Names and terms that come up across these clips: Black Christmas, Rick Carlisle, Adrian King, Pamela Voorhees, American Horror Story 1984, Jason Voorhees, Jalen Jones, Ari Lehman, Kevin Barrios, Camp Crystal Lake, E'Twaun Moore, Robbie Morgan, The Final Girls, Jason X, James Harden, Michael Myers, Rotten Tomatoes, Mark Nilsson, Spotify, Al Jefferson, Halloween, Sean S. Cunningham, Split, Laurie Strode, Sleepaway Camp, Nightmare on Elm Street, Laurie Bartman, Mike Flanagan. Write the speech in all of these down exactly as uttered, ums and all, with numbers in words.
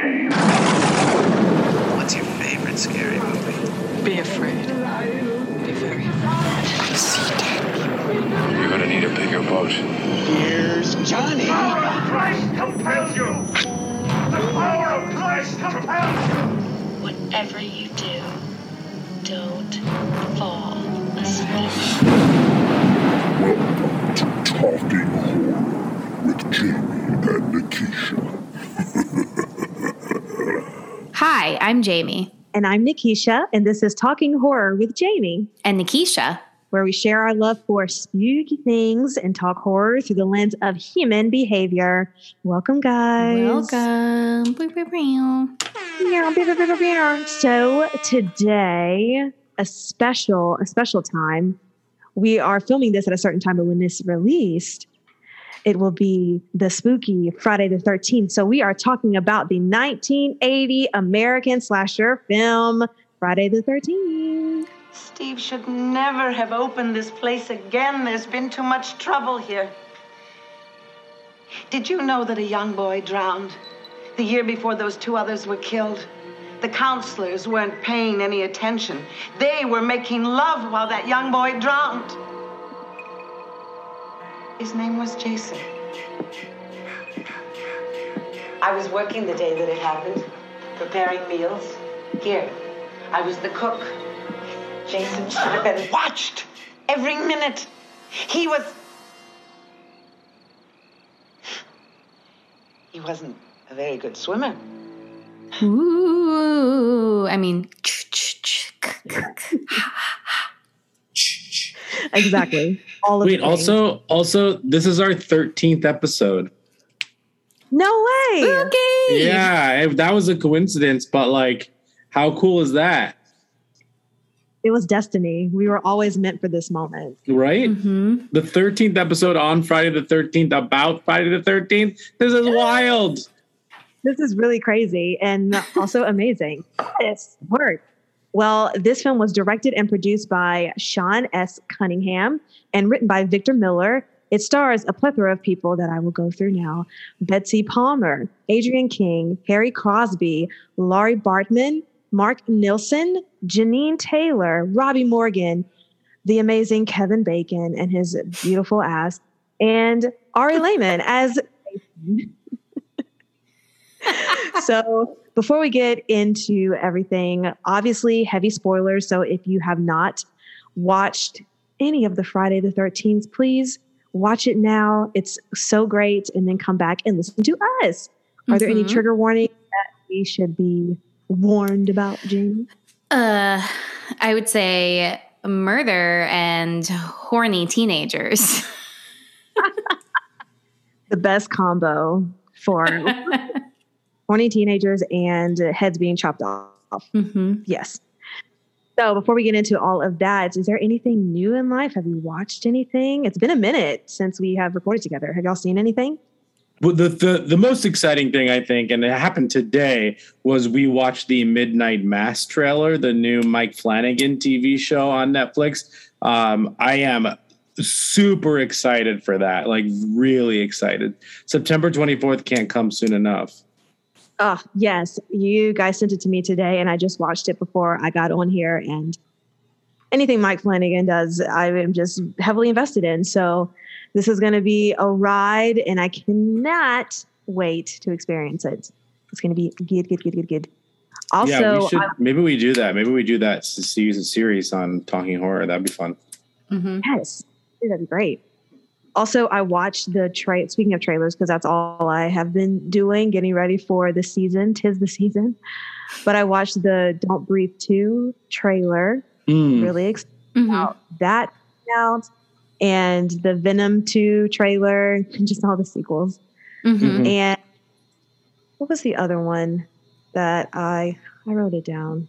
came. What's your favorite scary movie? Be afraid. Be very afraid. See dead people. You're gonna need a bigger boat. Here's Johnny. The power of Christ compels you. The power of Christ compels you. Whatever you do, don't fall asleep. Welcome to Talking Horror with Jamie and Nikisha. Hi, I'm Jamie. And I'm Nikisha, and this is Talking Horror with Jamie. And Nikisha. Where we share our love for spooky things and talk horror through the lens of human behavior. Welcome, guys. Welcome. So today, a special, a special time. We are filming this at a certain time, but when this is released, it will be the spooky Friday the thirteenth. So we are talking about the nineteen eighty American slasher film, Friday the thirteenth. Steve should never have opened this place again. There's been too much trouble here. Did you know that a young boy drowned the year before those two others were killed? The counselors weren't paying any attention. They were making love while that young boy drowned. His name was Jason. I was working the day that it happened, preparing meals. Here, I was the cook. Jason should have been watched every minute. He was... He wasn't a very good swimmer. Ooh, I mean... Exactly. All of Wait, also, also, this is our thirteenth episode. No way! Okay. Yeah, that was a coincidence, but like, how cool is that? It was destiny. We were always meant for this moment. Right? Mm-hmm. The thirteenth episode on Friday the thirteenth, about Friday the thirteenth. This is wild. This is really crazy and also amazing. Yes, work. Well, this film was directed and produced by Sean S. Cunningham and written by Victor Miller. It stars a plethora of people that I will go through now. Betsy Palmer, Adrian King, Harry Crosby, Laurie Bartman, Mark Nilsson, Janine Taylor, Robbie Morgan, the amazing Kevin Bacon and his beautiful ass, and Ari Lehman as Jason. So before we get into everything, obviously heavy spoilers. So if you have not watched any of the Friday the thirteenth, please watch it now. It's so great. And then come back and listen to us. Are mm-hmm. there any trigger warnings that we should be warned about, Jamie? Uh, I would say murder and horny teenagers. The best combo for horny teenagers and heads being chopped off. Mm-hmm. Yes. So before we get into all of that, is there anything new in life? Have you watched anything? It's been a minute since we have recorded together. Have y'all seen anything? Well, the, the the most exciting thing, I think, and it happened today, was we watched the Midnight Mass trailer, the new Mike Flanagan T V show on Netflix. Um, I am super excited for that, like really excited. September twenty-fourth can't come soon enough. Oh, yes. You guys sent it to me today, and I just watched it before I got on here. And anything Mike Flanagan does, I am just heavily invested in, so... This is going to be a ride, and I cannot wait to experience it. It's going to be good, good, good, good, good. Also, yeah, we should, I, maybe we do that. Maybe we do that to see as a series on Talking Horror. That'd be fun. Mm-hmm. Yes, that'd be great. Also, I watched the tra- speaking of trailers, because that's all I have been doing, getting ready for the season. Tis the season. But I watched the Don't Breathe two trailer. Mm. Really excited mm-hmm. about that. Out. And the Venom two trailer, and just all the sequels. Mm-hmm. And what was the other one that I I wrote it down?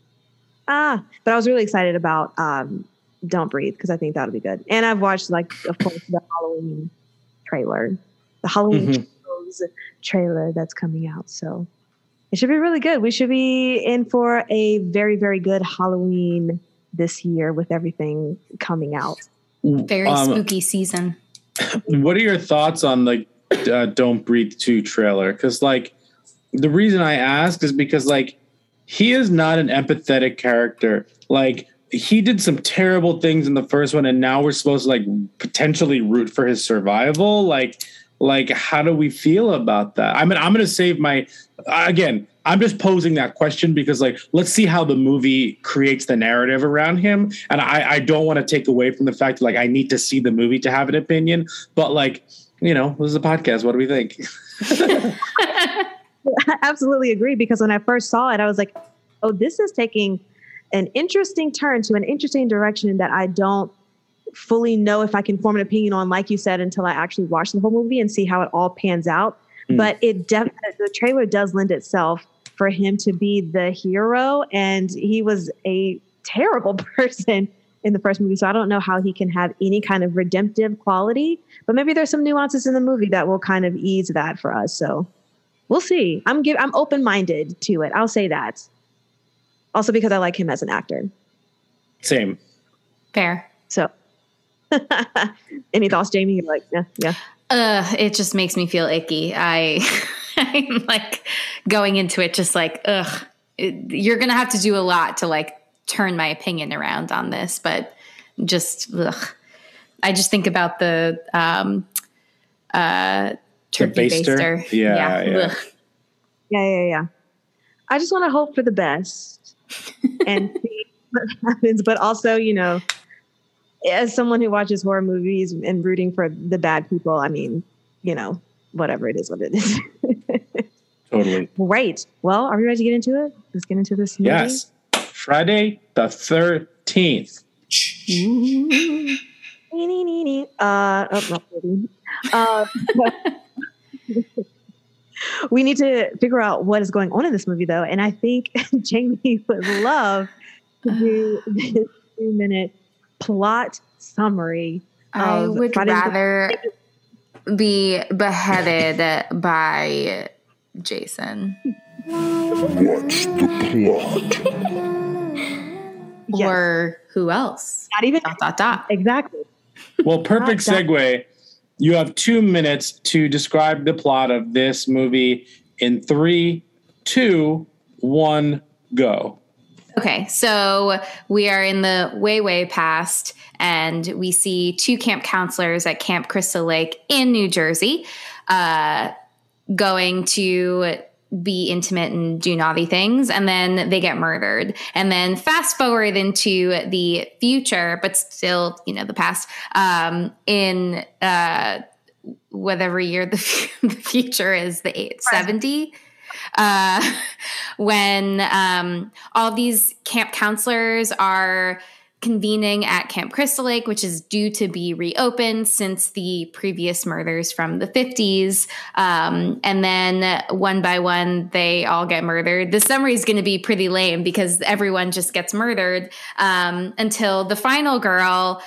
Ah, but I was really excited about um, Don't Breathe, because I think that'll be good. And I've watched, like, of course, the Halloween trailer, the Halloween mm-hmm. trailer that's coming out. So it should be really good. We should be in for a very, very good Halloween this year with everything coming out. Very um, spooky season. What are your thoughts on the uh, Don't Breathe two trailer? Because, like, the reason I ask is because, like, he is not an empathetic character. Like, he did some terrible things in the first one, and now we're supposed to, like, potentially root for his survival. Like, like, how do we feel about that? I mean, I'm going to save my, again, I'm just posing that question because, like, let's see how the movie creates the narrative around him. And I, I don't want to take away from the fact that, like, I need to see the movie to have an opinion, but, like, you know, this is a podcast. What do we think? I absolutely agree, because when I first saw it, I was like, oh, this is taking an interesting turn to an interesting direction that I don't fully know if I can form an opinion on, like you said, until I actually watch the whole movie and see how it all pans out. Mm. But it def- the trailer does lend itself for him to be the hero, and he was a terrible person in the first movie, so I don't know how he can have any kind of redemptive quality. But maybe there's some nuances in the movie that will kind of ease that for us, so... We'll see. I'm give, I'm open-minded to it. I'll say that. Also because I like him as an actor. Same. Fair. So, any thoughts, Jamie? You're like, yeah, yeah. Uh, it just makes me feel icky. I, I'm like going into it just like, ugh. It, you're going to have to do a lot to like turn my opinion around on this, but just, ugh. I just think about the... um, uh. Turkey baster. baster. Yeah, yeah. Yeah. yeah, yeah, yeah. I just want to hope for the best and see what happens. But also, you know, as someone who watches horror movies and rooting for the bad people, I mean, you know, whatever it is, what it is. Totally. Great. Well, are we ready to get into it? Let's get into this movie. Yes. Friday the thirteenth. uh, oh, not really. Uh, we need to figure out what is going on in this movie, though, and I think Jamie would love to do this two-minute plot summary. I would rather the- be beheaded by Jason. What's the plot? Yes. Or who else? Not even dot dot dot. Exactly. Well, perfect segue. You have two minutes to describe the plot of this movie in three, two, one, go. Okay, so we are in the way, way past, and we see two camp counselors at Camp Crystal Lake in New Jersey uh, going to be intimate and do naughty things, and then they get murdered. And then fast forward into the future, but still, you know, the past, um, in uh, whatever year the, f- the future is, the eight, seventy, uh, when um, all these camp counselors are convening at Camp Crystal Lake, which is due to be reopened since the previous murders from the fifties. Um, and then one by one, they all get murdered. The summary is going to be pretty lame because everyone just gets murdered um, until the final girl,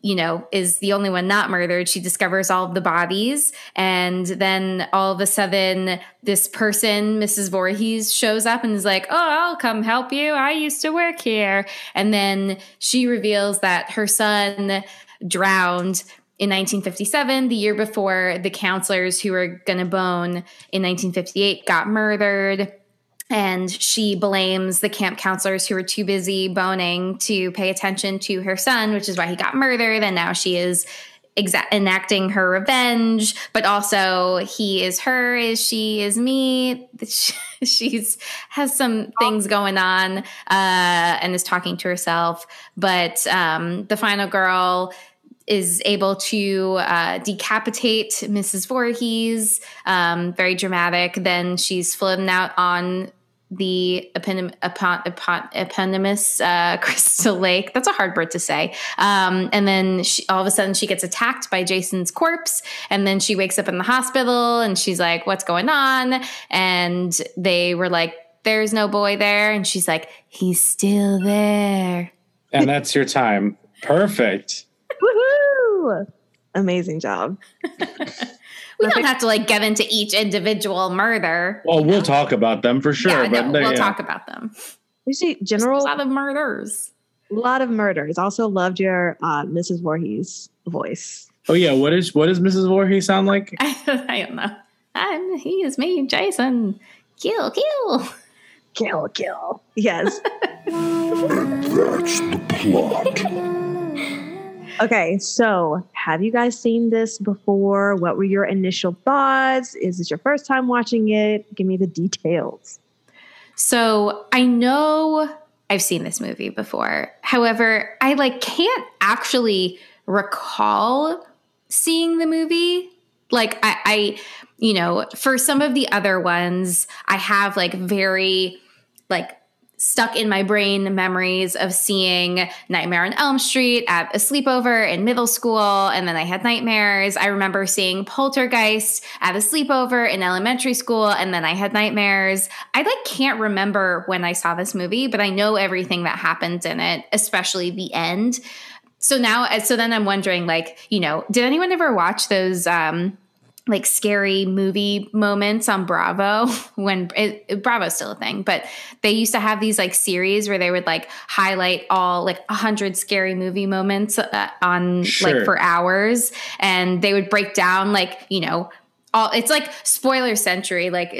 you know, is the only one not murdered. She discovers all of the bodies. And then all of a sudden, this person, Missus Voorhees, shows up and is like, oh, I'll come help you. I used to work here. And then she reveals that her son drowned in nineteen fifty-seven, the year before the counselors who were going to bone in nineteen fifty-eight got murdered. And she blames the camp counselors who were too busy boning to pay attention to her son, which is why he got murdered. And now she is exa- enacting her revenge. But also, he is her, is she, is me. She's has some things going on uh, and is talking to herself. But um, the final girl is able to uh, decapitate Missus Voorhees, um, very dramatic. Then she's floating out on the eponym, epon, epon, eponymous uh, Crystal Lake. That's a hard word to say. Um, and then she, all of a sudden she gets attacked by Jason's corpse. And then she wakes up in the hospital and she's like, what's going on? And they were like, there's no boy there. And she's like, he's still there. And that's your time. Perfect. Woohoo! Amazing job. We don't have to like get into each individual murder. Well, we'll know? talk about them for sure. Yeah, but no, they, we'll yeah. talk about them. You see, general a lot of murders. A lot of murders. Also loved your uh, Missus Voorhees voice. Oh yeah, what is what does Missus Voorhees sound like? I, I don't know. I'm, he is me, Jason. Kill, kill. Kill, kill. Yes. And that's the plot. Okay, so have you guys seen this before? What were your initial thoughts? Is this your first time watching it? Give me the details. So I know I've seen this movie before. However, I like can't actually recall seeing the movie. Like I, I, you know, for some of the other ones, I have like very like stuck in my brain memories of seeing Nightmare on Elm Street at a sleepover in middle school. And then I had nightmares. I remember seeing Poltergeist at a sleepover in elementary school. And then I had nightmares. I like can't remember when I saw this movie, but I know everything that happened in it, especially the end. So now, so then I'm wondering, like, you know, did anyone ever watch those, um, like scary movie moments on Bravo when it, it, Bravo's still a thing, but they used to have these like series where they would like highlight all like a hundred scary movie moments uh, on sure. like for hours. And they would break down like, you know, all it's like spoiler century, like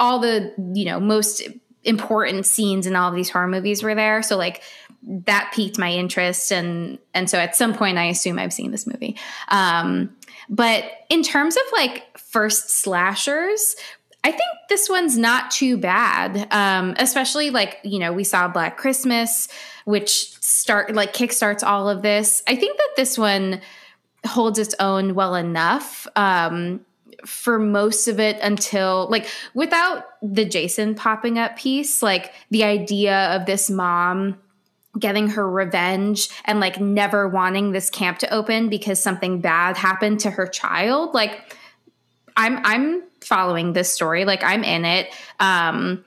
all the, you know, most important scenes in all of these horror movies were there. So like that piqued my interest. And, and so at some point I assume I've seen this movie. Um, But in terms of like first slashers, I think this one's not too bad. Um, especially like, you know, we saw Black Christmas, which start like kickstarts all of this. I think that this one holds its own well enough um, for most of it until like without the Jason popping up piece, like the idea of this mom getting her revenge and like never wanting this camp to open because something bad happened to her child. Like I'm, I'm following this story. Like I'm in it. Um,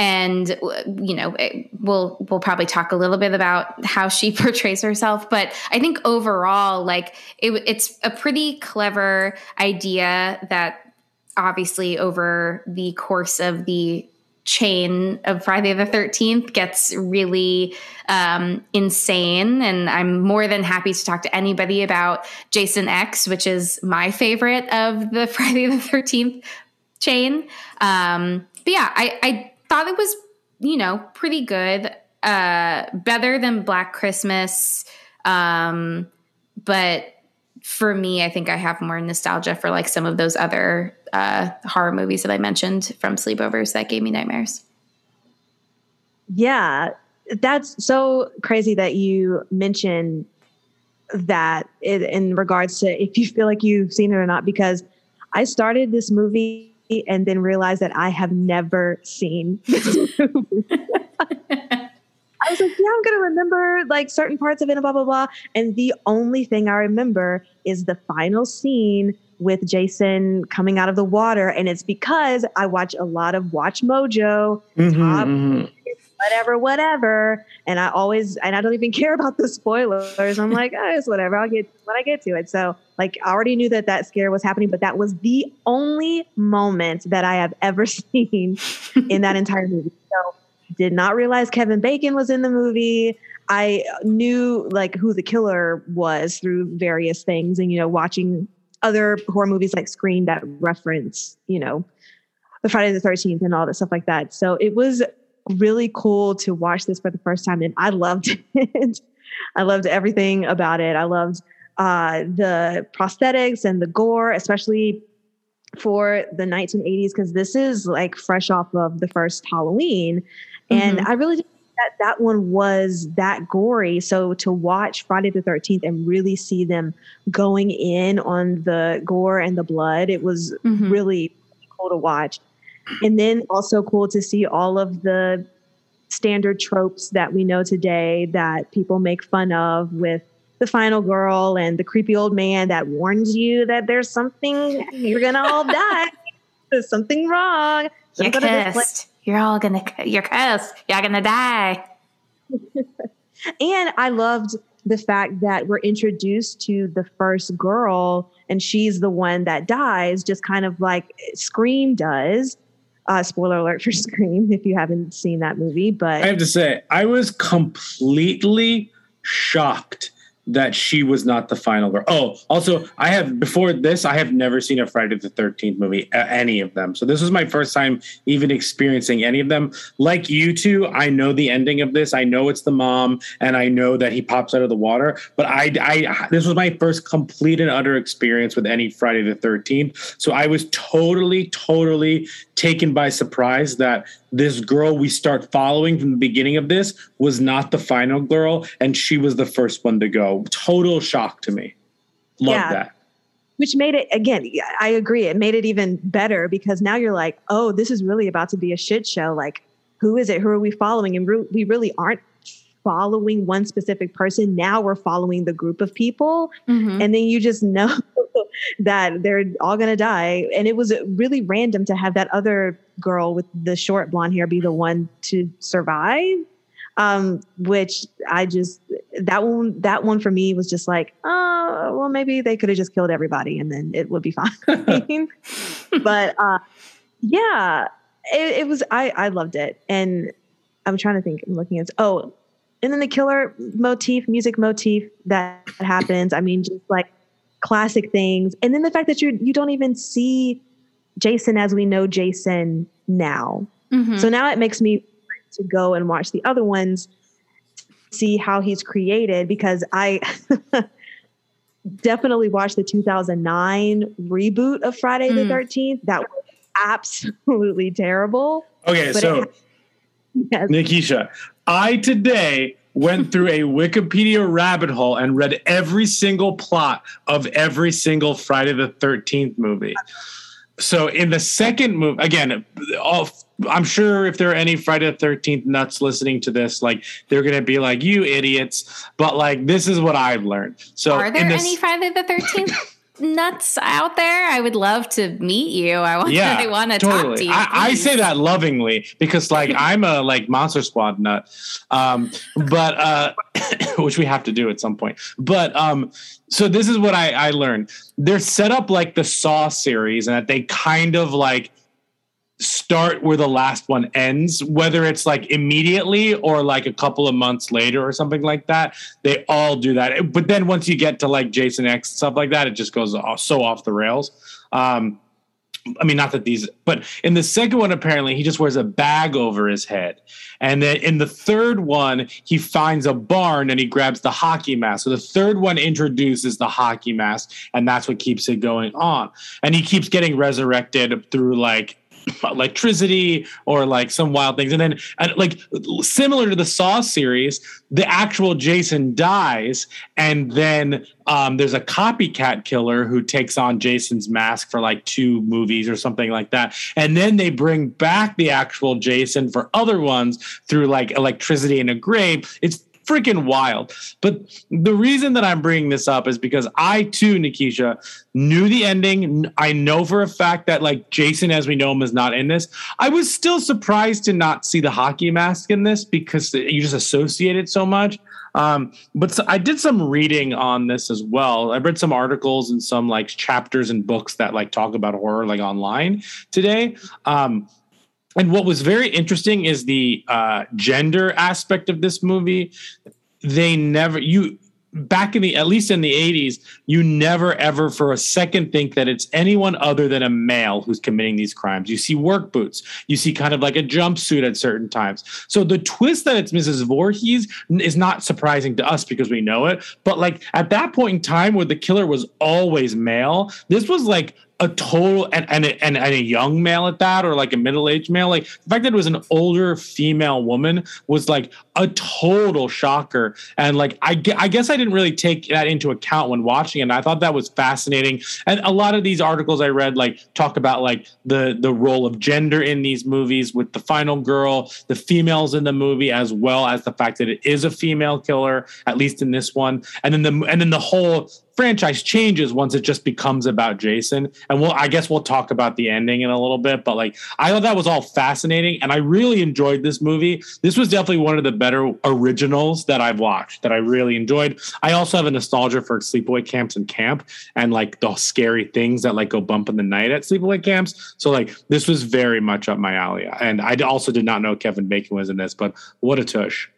and you know, it, we'll, we'll probably talk a little bit about how she portrays herself, but I think overall, like it, it's a pretty clever idea that obviously over the course of the chain of Friday the thirteenth gets really um, insane. And I'm more than happy to talk to anybody about Jason X, which is my favorite of the Friday the thirteenth chain. Um, but yeah, I, I thought it was, you know, pretty good, uh, better than Black Christmas. Um, but for me, I think I have more nostalgia for like some of those other uh, horror movies that I mentioned from sleepovers that gave me nightmares. Yeah, that's so crazy that you mentioned that in, in regards to if you feel like you've seen it or not, because I started this movie and then realized that I have never seen this movie. I was like, yeah, I'm going to remember like certain parts of it and blah, blah, blah. And the only thing I remember is the final scene with Jason coming out of the water. And it's because I watch a lot of Watch Mojo, mm-hmm, top, mm-hmm. whatever, whatever. And I always, and I don't even care about the spoilers. I'm like, oh, it's whatever. I'll get when I get to it. So like, I already knew that that scare was happening, but that was the only moment that I have ever seen in that entire movie. So did not realize Kevin Bacon was in the movie. I knew like who the killer was through various things and, you know, watching other horror movies like Scream that reference, you know, the Friday the thirteenth and all that stuff like that. So it was really cool to watch this for the first time. And I loved it. I loved everything about it. I loved uh, the prosthetics and the gore, especially for the nineteen eighties, because this is like fresh off of the first Halloween. And mm-hmm. I really didn't think that that one was that gory. So to watch Friday the thirteenth and really see them going in on the gore and the blood, it was mm-hmm. really cool to watch. And then also cool to see all of the standard tropes that we know today that people make fun of with the final girl and the creepy old man that warns you that there's something, you're going to all die. There's something wrong. You're cursed. You're all going to, you're cursed. You're going to die. And I loved the fact that we're introduced to the first girl and she's the one that dies, just kind of like Scream does. Uh, spoiler alert for Scream if you haven't seen that movie. But I have to say, I was completely shocked that she was not the final girl. Oh, also, I have before this, I have never seen a Friday the thirteenth movie, uh, any of them. So this was my first time even experiencing any of them. Like you two, I know the ending of this. I know it's the mom, and I know that he pops out of the water. But I, I this was my first complete and utter experience with any Friday the thirteenth. So I was totally, totally taken by surprise that this girl we start following from the beginning of this was not the final girl, and she was the first one to go. Total shock to me. Love yeah. that. Which made it, again, I agree. It made it even better because now you're like, oh, this is really about to be a shit show. Like, who is it? Who are we following? And re- we really aren't following one specific person. Now we're following the group of people. Mm-hmm. And then you just know that they're all going to die. And it was really random to have that other girl with the short blonde hair be the one to survive. Um, which I just, that one, that one for me was just like, oh, well, maybe they could have just killed everybody and then it would be fine. But, uh, yeah, it, it was, I, I loved it. And I'm trying to think, I'm looking at, oh, and then the killer motif, music motif that happens. I mean, just like classic things. And then the fact that you you don't even see Jason as we know Jason now. Mm-hmm. So now it makes me to go and watch the other ones, see how he's created, because I definitely watched the two thousand nine reboot of Friday mm. the thirteenth. That was absolutely terrible. Okay, but so it, yes. Nikisha, I today went through a Wikipedia rabbit hole and read every single plot of every single Friday the thirteenth movie. So in the second movie, again, all, I'm sure if there are any Friday the thirteenth nuts listening to this, like they're going to be like, you idiots. But like, this is what I've learned. So are there in this, any Friday the thirteenth nuts out there? I would love to meet you. I want yeah, to, I want to totally. talk to you. I, I say that lovingly because like I'm a like Monster Squad nut, um, but uh, which we have to do at some point. But um, so this is what I, I learned. They're set up like the Saw series, and that they kind of like start where the last one ends, whether it's like immediately or like a couple of months later or something like that. They all do that. But then once you get to like Jason X and stuff like that, it just goes off, so off the rails. Um, I mean, not that these, but in the second one, apparently he just wears a bag over his head. And then in the third one, he finds a barn and he grabs the hockey mask. So the third one introduces the hockey mask, and that's what keeps it going on. And he keeps getting resurrected through like electricity or like some wild things. And then and like similar to the Saw series, the actual Jason dies, and then um there's a copycat killer who takes on Jason's mask for like two movies or something like that, and then they bring back the actual Jason for other ones through like electricity in a grave. It's freaking wild. But the reason that I'm bringing this up is because I too, Nikisha, knew the ending. I know for a fact that like Jason as we know him is not in this. I was still surprised to not see the hockey mask in this because you just associate it so much. Um, but so I did some reading on this as well. I read some articles and some like chapters and books that like talk about horror like online today. Um, And what was very interesting is the uh, gender aspect of this movie. They never, you, back in the, at least in the eighties, you never ever for a second think that it's anyone other than a male who's committing these crimes. You see work boots. You see kind of like a jumpsuit at certain times. So the twist that it's Missus Voorhees is not surprising to us because we know it. But like at that point in time where the killer was always male, this was like, a total and and a, and a young male at that, or like a middle-aged male. Like the fact that it was an older female woman was like a total shocker. And like I, I guess I didn't really take that into account when watching it. And I thought that was fascinating. And a lot of these articles I read like talk about like the the role of gender in these movies with the final girl, the females in the movie, as well as the fact that it is a female killer, at least in this one. And then the and then the whole franchise changes once it just becomes about Jason. And we'll, I guess we'll talk about the ending in a little bit, but like, I thought that was all fascinating and I really enjoyed this movie. This was definitely one of the better originals that I've watched that I really enjoyed. I also have a nostalgia for sleepaway camps and camp and like the scary things that like go bump in the night at sleepaway camps. So like, this was very much up my alley. And I also did not know Kevin Bacon was in this, but what a tush.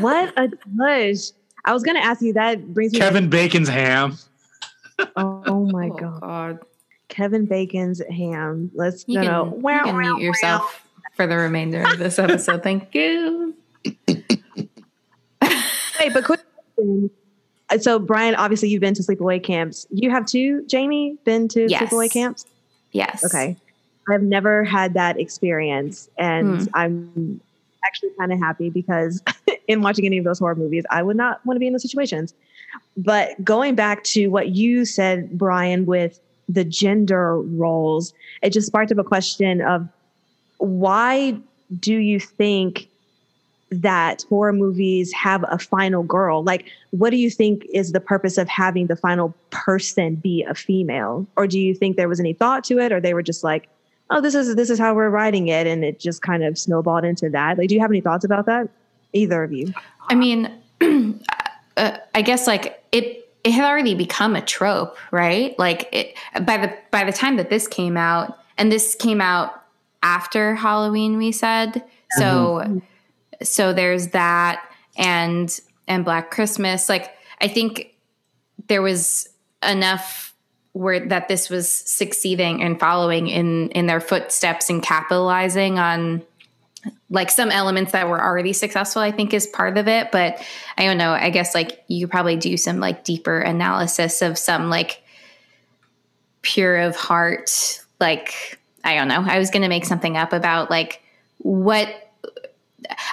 What a tush. I was going to ask you. That brings me Kevin to- Bacon's ham. Oh, oh my oh, God. God. Kevin Bacon's ham. Let's you can, go. You wow, can wow, mute yourself wow. for the remainder of this episode. Thank you. Wait, but quick question. So, Brian, obviously you've been to sleepaway camps. You have too, Jamie, been to yes. sleepaway camps? Yes. Okay. I've never had that experience, and hmm. I'm actually kind of happy because in watching any of those horror movies, I would not want to be in those situations. But going back to what you said, Brian, with the gender roles, it just sparked up a question of why do you think that horror movies have a final girl? Like, what do you think is the purpose of having the final person be a female? Or do you think there was any thought to it, or they were just like, oh, this is this is how we're writing it, and it just kind of snowballed into that? Like, do you have any thoughts about that, either of you? I mean, uh, I guess like it it had already become a trope, right? Like it, by the by the time that this came out, and this came out after Halloween, we said so. Mm-hmm. So there's that, and and Black Christmas. Like, I think there was enough where that this was succeeding and following in, in their footsteps and capitalizing on like some elements that were already successful, I think is part of it. But I don't know, I guess like you could probably do some like deeper analysis of some like pure of heart. Like, I don't know. I was going to make something up about like what,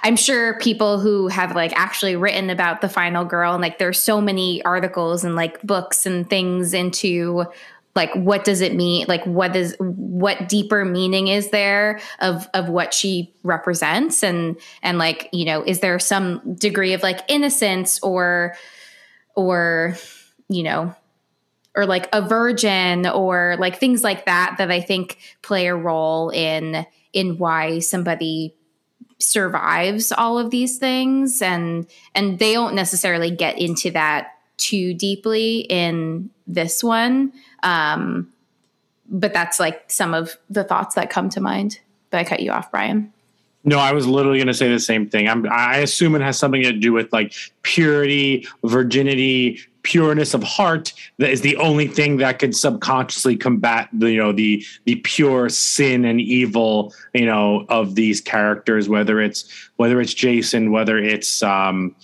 I'm sure people who have like actually written about the final girl, and like there's so many articles and like books and things into like, what does it mean? Like, what is, what deeper meaning is there of, of what she represents? And, and like, you know, is there some degree of like innocence or, or, you know, or like a virgin or like things like that, that I think play a role in, in why somebody survives all of these things, and and they don't necessarily get into that too deeply in this one, um but that's like some of the thoughts that come to mind. But I cut you off, Brian. No, I was literally going to say the same thing. I'm, I assume it has something to do with like purity, virginity, pureness of heart. That is the only thing that could subconsciously combat the, you know, the the pure sin and evil, you know, of these characters. Whether it's whether it's Jason, whether it's um,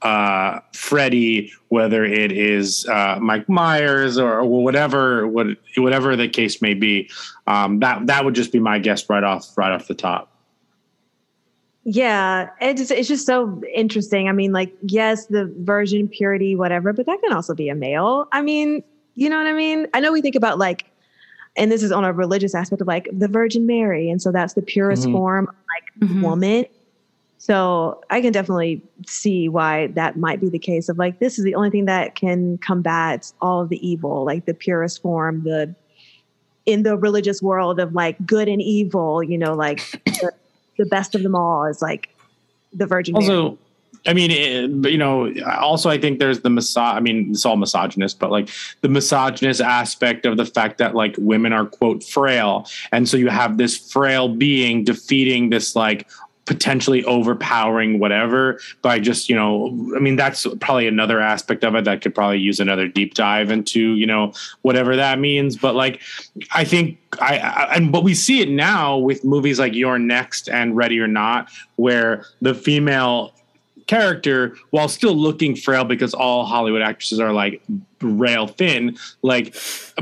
uh, Freddy, whether it is uh, Mike Myers, or whatever what, whatever the case may be. Um, that that would just be my guess right off right off the top. Yeah, it's, it's just so interesting. I mean, like, yes, the virgin, purity, whatever, but that can also be a male. I mean, you know what I mean? I know we think about like, and this is on a religious aspect of like the Virgin Mary. And so that's the purest mm-hmm. form of like mm-hmm. woman. So I can definitely see why that might be the case of like, this is the only thing that can combat all of the evil, like the purest form, the, in the religious world of like good and evil, you know, like the, the best of them all is like the Virgin Mary. Also, I mean, it, you know, also I think there's the miso- I mean, it's all misogynist, but like the misogynist aspect of the fact that like women are quote frail. And so you have this frail being defeating this like potentially overpowering whatever by just, you know, I mean, that's probably another aspect of it that could probably use another deep dive into, you know, whatever that means. But like, I think I, I and but we see it now with movies like Your Next and Ready or Not, where the female character, while still looking frail, because all Hollywood actresses are like rail thin, like,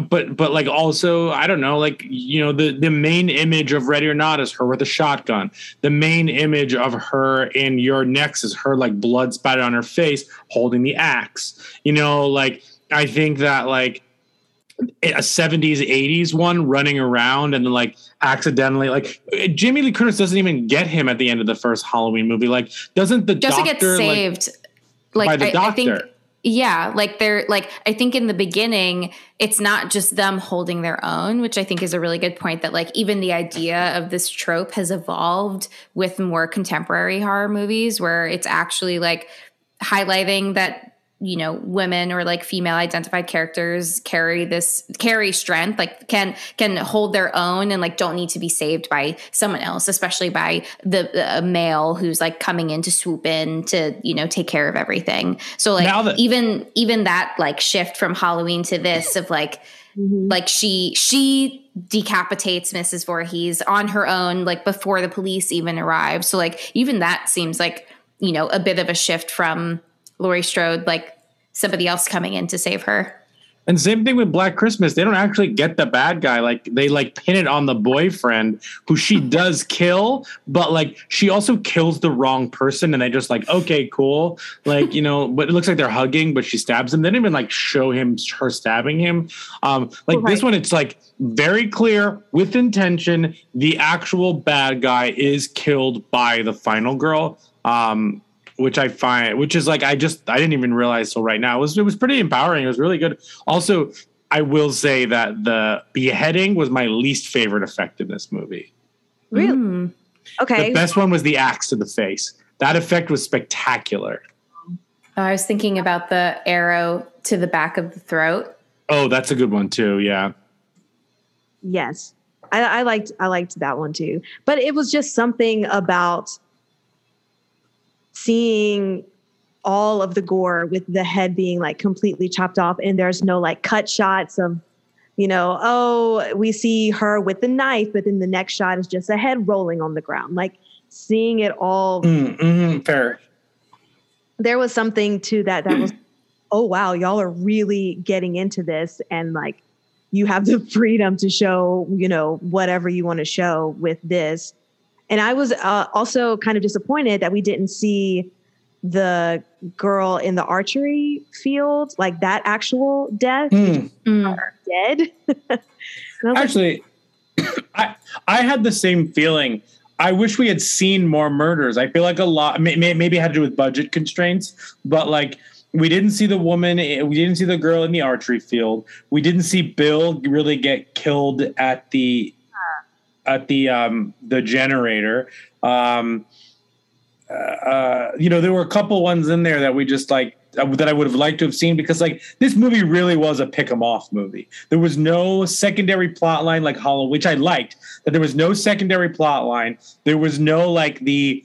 but but like also, I don't know, like, you know, the the main image of Ready or Not is her with a shotgun. The main image of her in Your Next is her like blood spattered on her face holding the axe. You know, like, I think that like a seventies, eighties one running around and then like accidentally, like Jamie Lee Curtis doesn't even get him at the end of the first Halloween movie. Like, doesn't the Jessica doctor get saved like, like by the I, doctor? I think, yeah, like they're like, I think in the beginning, it's not just them holding their own, which I think is a really good point, that like even the idea of this trope has evolved with more contemporary horror movies, where it's actually like highlighting that you know, women or like female identified characters carry this carry strength, like can can hold their own and like don't need to be saved by someone else, especially by the a male who's like coming in to swoop in to, you know, take care of everything. So like that- even even that like shift from Halloween to this of like mm-hmm. like she she decapitates Missus Voorhees on her own, like before the police even arrive. So like even that seems like, you know, a bit of a shift from Laurie Strode, like somebody else coming in to save her. And same thing with Black Christmas. They don't actually get the bad guy. Like they like pin it on the boyfriend who she does kill, but like she also kills the wrong person. And they just like, okay, cool. Like, you know, but it looks like they're hugging, but she stabs him. They didn't even like show him, her stabbing him. Um, like right. This one, it's like very clear with intention. The actual bad guy is killed by the final girl. Um, Which I find, which is like I just I didn't even realize till right now. It was it was pretty empowering. It was really good. Also, I will say that the beheading was my least favorite effect in this movie. Really? Mm. Okay. The best one was the axe to the face. That effect was spectacular. Oh, I was thinking about the arrow to the back of the throat. Oh, that's a good one too. Yeah. Yes, I, I liked I liked that one too. But it was just something about seeing all of the gore with the head being like completely chopped off, and there's no like cut shots of, you know, oh, we see her with the knife, but then the next shot is just a head rolling on the ground. Like seeing it all. Mm, mm, fair. There was something to that that was, oh wow, y'all are really getting into this, and like you have the freedom to show, you know, whatever you want to show with this. And I was uh, also kind of disappointed that we didn't see the girl in the archery field, like that actual death. Mm. Mm. Dead. Actually, like, I I had the same feeling. I wish we had seen more murders. I feel like a lot, may, may, maybe it had to do with budget constraints, but like we didn't see the woman. We didn't see the girl in the archery field. We didn't see Bill really get killed at the at the um, the generator. Um, uh, uh, you know, there were a couple ones in there that we just like, uh, that I would have liked to have seen, because like this movie really was a pick 'em off movie. There was no secondary plot line like Halloween, which I liked, that there was no secondary plot line. There was no like the,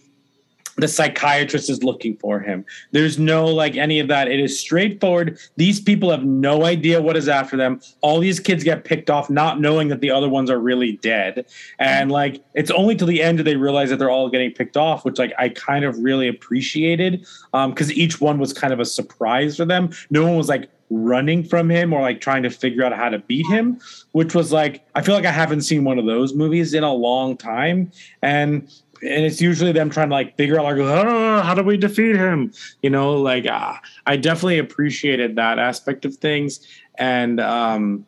the psychiatrist is looking for him. There's no like any of that. It is straightforward. These people have no idea what is after them. All these kids get picked off, not knowing that the other ones are really dead. And like, it's only till the end do they realize that they're all getting picked off, which like I kind of really appreciated. Um, 'cause each one was kind of a surprise for them. No one was like running from him or like trying to figure out how to beat him, which was like, I feel like I haven't seen one of those movies in a long time. And, And it's usually them trying to like figure out like, oh, how do we defeat him? You know, like ah, I definitely appreciated that aspect of things. And um,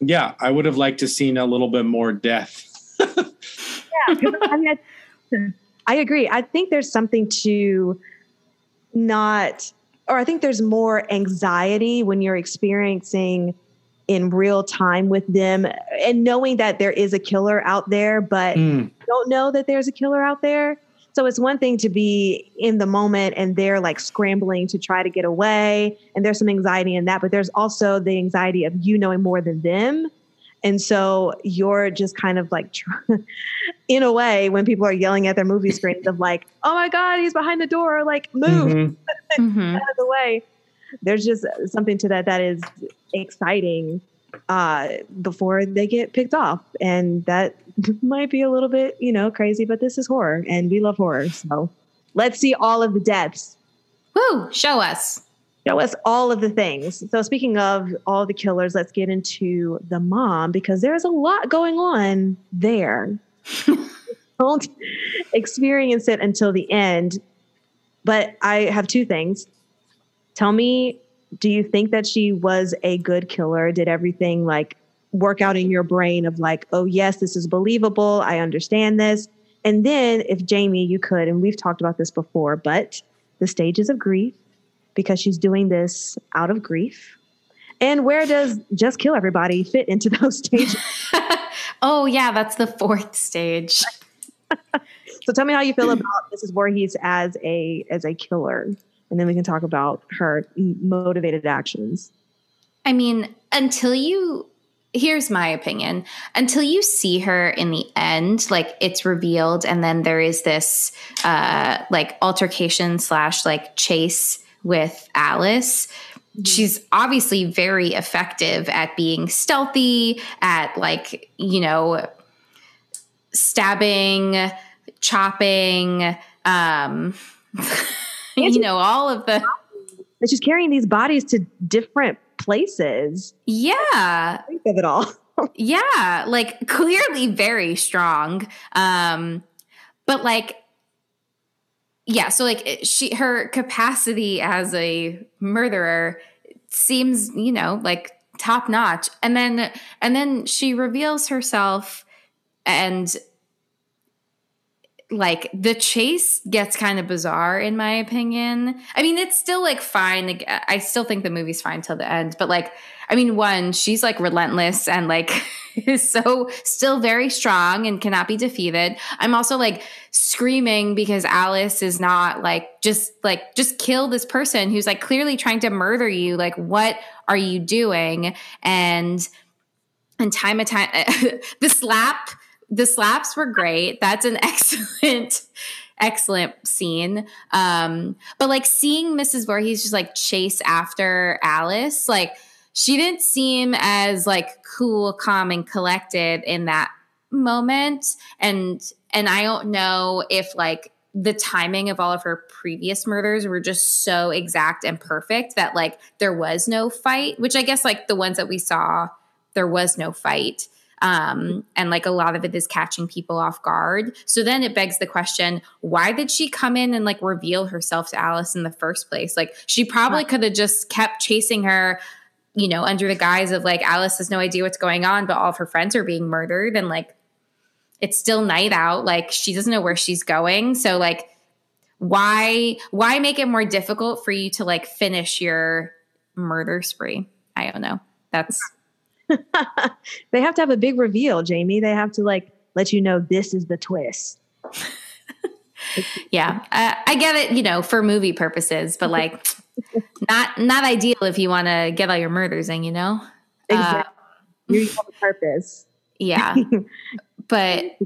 yeah, I would have liked to seen a little bit more death. Yeah, I mean, I, I agree. I think there's something to not, or I think there's more anxiety when you're experiencing in real time with them and knowing that there is a killer out there, but mm. don't know that there's a killer out there. So it's one thing to be in the moment and they're like scrambling to try to get away. And there's some anxiety in that, but there's also the anxiety of you knowing more than them. And so you're just kind of like, in a way, when people are yelling at their movie screens of like, oh my God, he's behind the door, like move mm-hmm. mm-hmm. out of the way. There's just something to that that is exciting uh, before they get picked off. And that might be a little bit, you know, crazy, but this is horror and we love horror. So let's see all of the deaths. Woo, show us. Show us all of the things. So speaking of all the killers, let's get into the mom, because there's a lot going on there. Don't experience it until the end. But I have two things. Tell me, do you think that she was a good killer? Did everything like work out in your brain of like, oh yes, this is believable. I understand this. And then if Jamie, you could, and we've talked about this before, but the stages of grief, because she's doing this out of grief. And where does just kill everybody fit into those stages? Oh yeah, that's the fourth stage. So tell me how you feel about Missus Voorhees as a, as a killer. and then we can talk about her motivated actions. I mean, until you, here's my opinion, until you see her in the end, like it's revealed and then there is this uh, like altercation slash like chase with Alice. She's obviously very effective at being stealthy, at like, you know, stabbing, chopping, um, you know, all of the... That she's carrying these bodies to different places. Yeah. Think of it all. Yeah. Like clearly very strong. Um, but like, yeah. So like she, her capacity as a murderer seems, you know, like top notch. And then, and then she reveals herself and like the chase gets kind of bizarre in my opinion. I mean, it's still like fine. Like, I still think the movie's fine till the end, but like, I mean, one, she's like relentless and like is so still very strong and cannot be defeated. I'm also like screaming because Alice is not like, just like, just kill this person who's like clearly trying to murder you. Like, what are you doing? And, and time and time, the slap, The slaps were great. That's an excellent, excellent scene. Um, but like seeing Missus Voorhees just like chase after Alice, like she didn't seem as like cool, calm, and collected in that moment. And and I don't know if like the timing of all of her previous murders were just so exact and perfect that like there was no fight, which I guess like the ones that we saw, there was no fight. Um, and like a lot of it is catching people off guard. So then it begs the question, why did she come in and like reveal herself to Alice in the first place? Like she probably could have just kept chasing her, you know, under the guise of like, Alice has no idea what's going on, but all of her friends are being murdered. And like, it's still night out. Like she doesn't know where she's going. So like, why, why make it more difficult for you to like finish your murder spree? I don't know. That's... They have to have a big reveal, Jamie. They have to like let you know this is the twist. Yeah, uh, I get it, you know, for movie purposes, but like not not ideal if you want to get all your murders in, you know. Exactly. Uh, you have a purpose. Yeah, but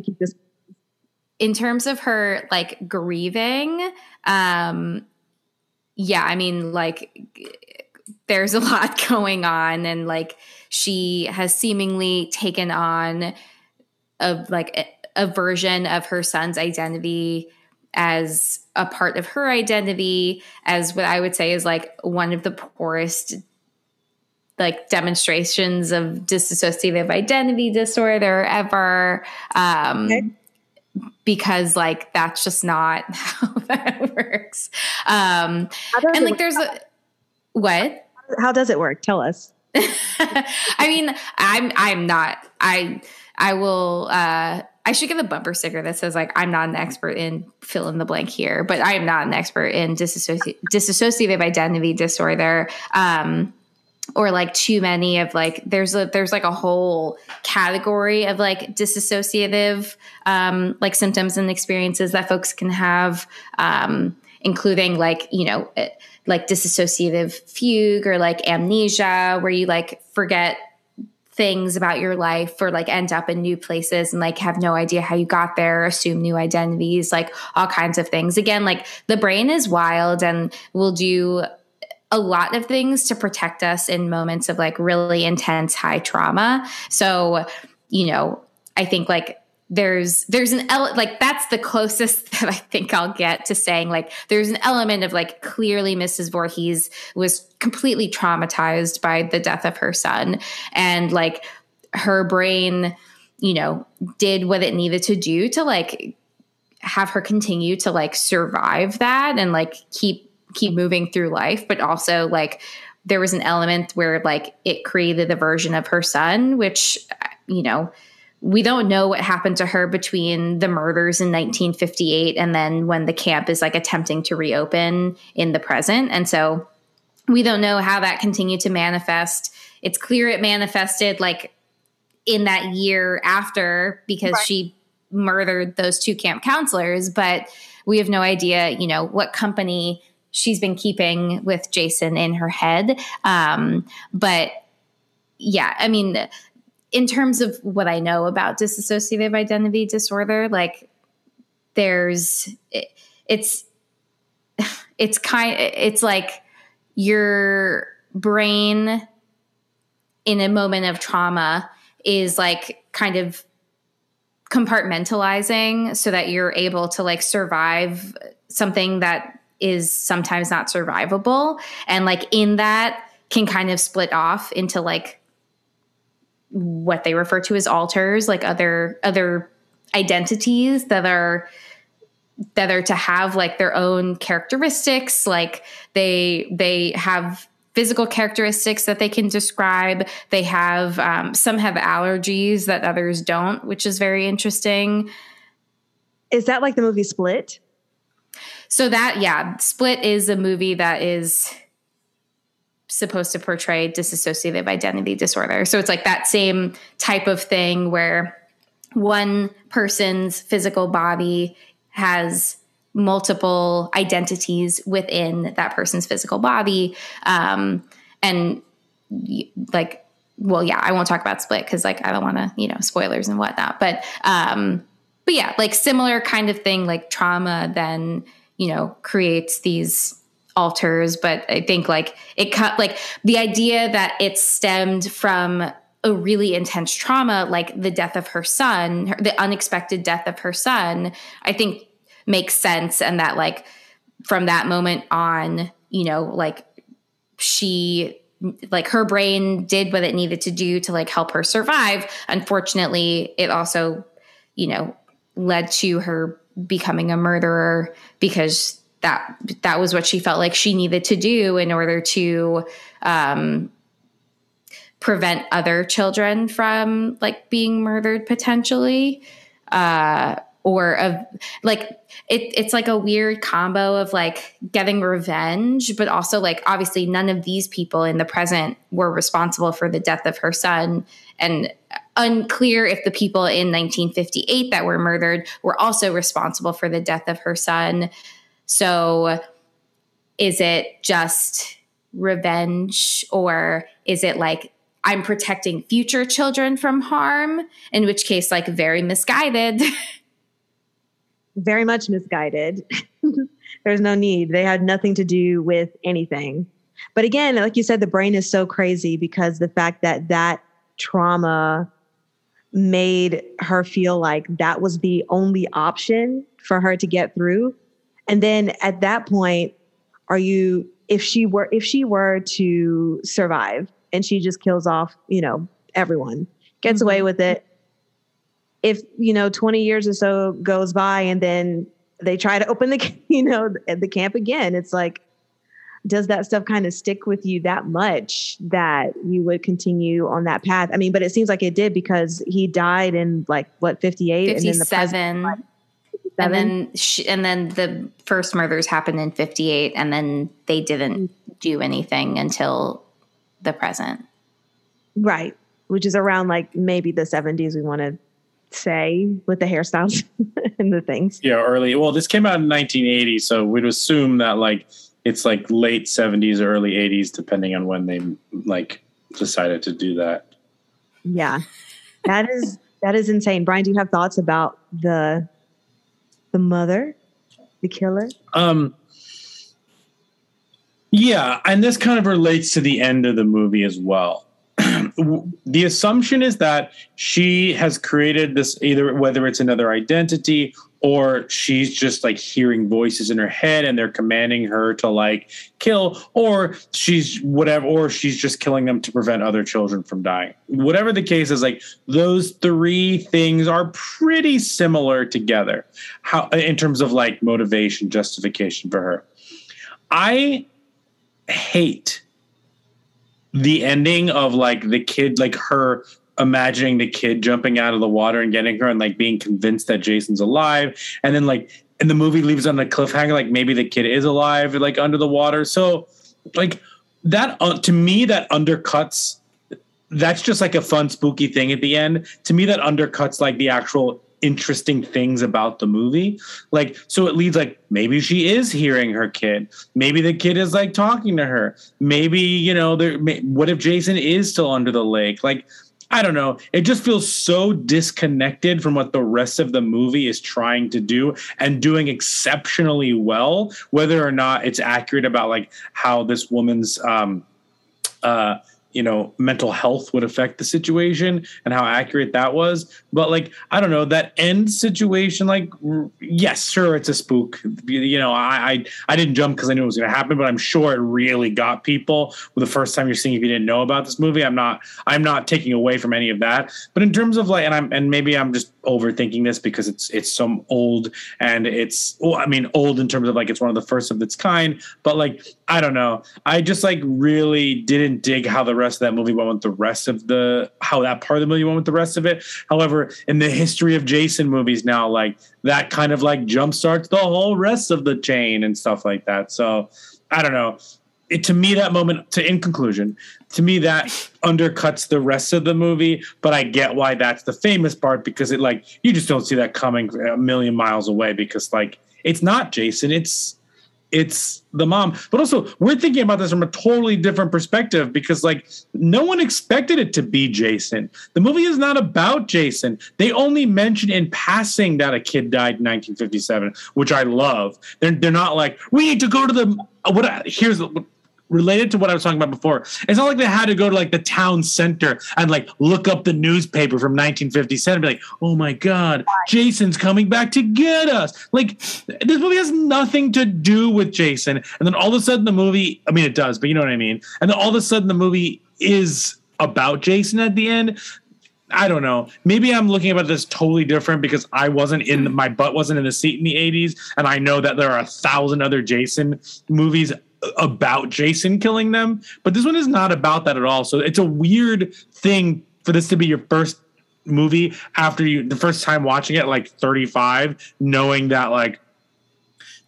in terms of her like grieving, um, yeah, I mean like. There's a lot going on and like she has seemingly taken on a like a, a version of her son's identity as a part of her identity, as what I would say is like one of the poorest like demonstrations of dissociative identity disorder ever. Um, okay. Because like, that's just not how that works. Um, and like, there's a, What? How does it work? Tell us. I mean, I'm I'm not I I will uh, I should give a bumper sticker that says like I'm not an expert in fill in the blank here, but I am not an expert in disassoci- dissociative identity disorder, um, or like too many of like there's a there's like a whole category of like dissociative um, like symptoms and experiences that folks can have, um, including like you know. It, like dissociative fugue or like amnesia where you like forget things about your life or like end up in new places and like have no idea how you got there, assume new identities, like all kinds of things. Again, like the brain is wild and will do a lot of things to protect us in moments of like really intense high trauma. So, you know, I think like There's, there's an ele- like, that's the closest that I think I'll get to saying like, there's an element of like, clearly Missus Voorhees was completely traumatized by the death of her son. And like her brain, you know, did what it needed to do to like have her continue to like survive that and like keep, keep moving through life. But also like there was an element where like it created the version of her son, which, you know, we don't know what happened to her between the murders in nineteen fifty-eight and then when the camp is like attempting to reopen in the present. And so we don't know how that continued to manifest. It's clear it manifested like in that year after because right. She murdered those two camp counselors, but we have no idea, you know, what company she's been keeping with Jason in her head. Um, but yeah, I mean, in terms of what I know about dissociative identity disorder, like there's, it, it's, it's kind, it's like your brain in a moment of trauma is like kind of compartmentalizing so that you're able to like survive something that is sometimes not survivable. And like in that can kind of split off into like what they refer to as alters, like other, other identities that are, that are to have like their own characteristics. Like they, they have physical characteristics that they can describe. They have, um, some have allergies that others don't, which is very interesting. Is that like the movie Split? So that, yeah, Split is a movie that is supposed to portray dissociative identity disorder. So it's like that same type of thing where one person's physical body has multiple identities within that person's physical body. Um, and like, well, yeah, I won't talk about Split because like, I don't want to, you know, spoilers and whatnot, but, um, but yeah, like similar kind of thing, like trauma then, you know, creates these alters. But I think like it cut, like the idea that it stemmed from a really intense trauma, like the death of her son, her, the unexpected death of her son, I think makes sense. And that like from that moment on, you know, like she, like her brain did what it needed to do to like help her survive. Unfortunately, it also, you know, led to her becoming a murderer because that that was what she felt like she needed to do in order to um, prevent other children from like being murdered potentially, uh, or of like it, it's like a weird combo of like getting revenge, but also like obviously none of these people in the present were responsible for the death of her son. And unclear if the people in nineteen fifty-eight that were murdered were also responsible for the death of her son. So is it just revenge, or is it like I'm protecting future children from harm? In which case, like very misguided. Very much misguided. There's no need. They had nothing to do with anything. But again, like you said, the brain is so crazy because the fact that that trauma made her feel like that was the only option for her to get through. And then at that point, are you, if she were, if she were to survive and she just kills off, you know, everyone, gets mm-hmm. away with it. If, you know, twenty years or so goes by and then they try to open the, you know, the camp again, it's like, does that stuff kind of stick with you that much that you would continue on that path? I mean, but it seems like it did because he died in like, what, fifty-eight? fifty-seven. And then, the and, then she, and then the first murders happened in fifty-eight, and then they didn't do anything until the present. Right. Which is around like maybe the seventies, we want to say, with the hairstyles and the things. Yeah, early. Well, this came out in nineteen eighty, so we'd assume that like it's like late seventies or early eighties, depending on when they like decided to do that. Yeah, that is that is insane. Brian, do you have thoughts about the the mother, the killer? Um, yeah, and this kind of relates to the end of the movie as well. The assumption is that she has created this, either whether it's another identity or she's just like hearing voices in her head and they're commanding her to like kill, or she's whatever, or she's just killing them to prevent other children from dying. Whatever the case is, like those three things are pretty similar together. How, in terms of like motivation, justification for her. I hate the ending of like the kid, like her imagining the kid jumping out of the water and getting her and like being convinced that Jason's alive. And then like, and the movie leaves on a cliffhanger, like maybe the kid is alive, like under the water. So like that, uh, to me, that undercuts, that's just like a fun, spooky thing at the end. To me, that undercuts like the actual interesting things about the movie. Like, so it leads, like, maybe she is hearing her kid. Maybe the kid is, like, talking to her. Maybe, you know, there, may, what if Jason is still under the lake? Like, I don't know. It just feels so disconnected from what the rest of the movie is trying to do and doing exceptionally well, whether or not it's accurate about, like, how this woman's, um, uh, you know, mental health would affect the situation and how accurate that was. But, like, I don't know, that end situation, like, yes, sure, it's a spook. You know, I I, I didn't jump because I knew it was going to happen, but I'm sure it really got people. Well, the first time you're seeing, if you didn't know about this movie, I'm not I'm not taking away from any of that. But in terms of, like, and I'm and maybe I'm just overthinking this because it's it's some old and it's, well, I mean, old in terms of, like, it's one of the first of its kind. But, like, I don't know. I just, like, really didn't dig how the rest of that movie went with the rest of the how that part of the movie went with the rest of it. However, in the history of Jason movies now, like, that kind of, like, jump starts the whole rest of the chain and stuff like that. So I don't know. It, to me, that moment to in conclusion, to me, that undercuts the rest of the movie. But I get why that's the famous part, because it, like, you just don't see that coming a million miles away, because, like, it's not Jason. It's It's the mom. But also, we're thinking about this from a totally different perspective, because, like, no one expected it to be Jason. The movie is not about Jason. They only mention in passing that a kid died in nineteen fifty-seven, which I love. They're, they're not like, we need to go to the... What, here's... Related to what I was talking about before, it's not like they had to go to, like, the town center and, like, look up the newspaper from nineteen fifty-seven and be like, oh my God, Jason's coming back to get us. Like, this movie has nothing to do with Jason. And then all of a sudden the movie, I mean, it does, but you know what I mean. And then all of a sudden the movie is about Jason at the end. I don't know. Maybe I'm looking at this totally different because I wasn't in the, my butt wasn't in the seat in the eighties. And I know that there are a thousand other Jason movies about Jason killing them, but this one is not about that at all. So it's a weird thing for this to be your first movie after you, the first time watching it, like thirty-five, knowing that, like,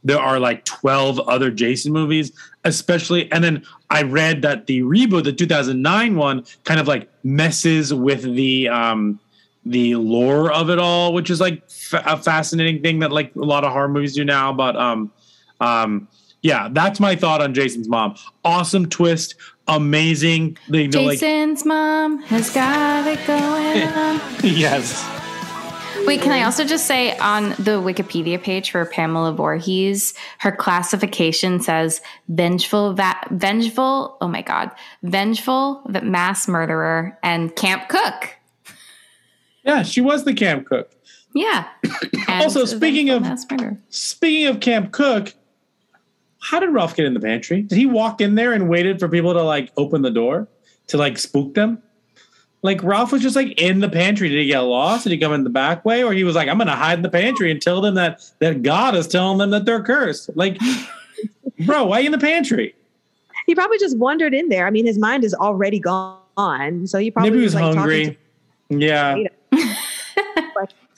there are, like, twelve other Jason movies, especially. And then I read that the reboot, the two thousand nine one, kind of, like, messes with the, um, the lore of it all, which is, like, f- a fascinating thing that, like, a lot of horror movies do now. But, um, um, yeah, that's my thought on Jason's mom. Awesome twist. Amazing. They, Jason's like, mom has got it going on. Yes. Wait, can I also just say on the Wikipedia page for Pamela Voorhees, her classification says vengeful, va- vengeful, oh my God, vengeful mass murderer and camp cook. Yeah, she was the camp cook. Yeah. Also, speaking of, speaking of camp cook, how did Ralph get in the pantry? Did he walk in there and waited for people to, like, open the door to, like, spook them? Like, Ralph was just, like, in the pantry. Did he get lost? Did he come in the back way? Or he was like, I'm going to hide in the pantry and tell them that, that God is telling them that they're cursed. Like, bro, why are you in the pantry? He probably just wandered in there. I mean, his mind is already gone. So he probably Maybe he was, was like, hungry. To- yeah.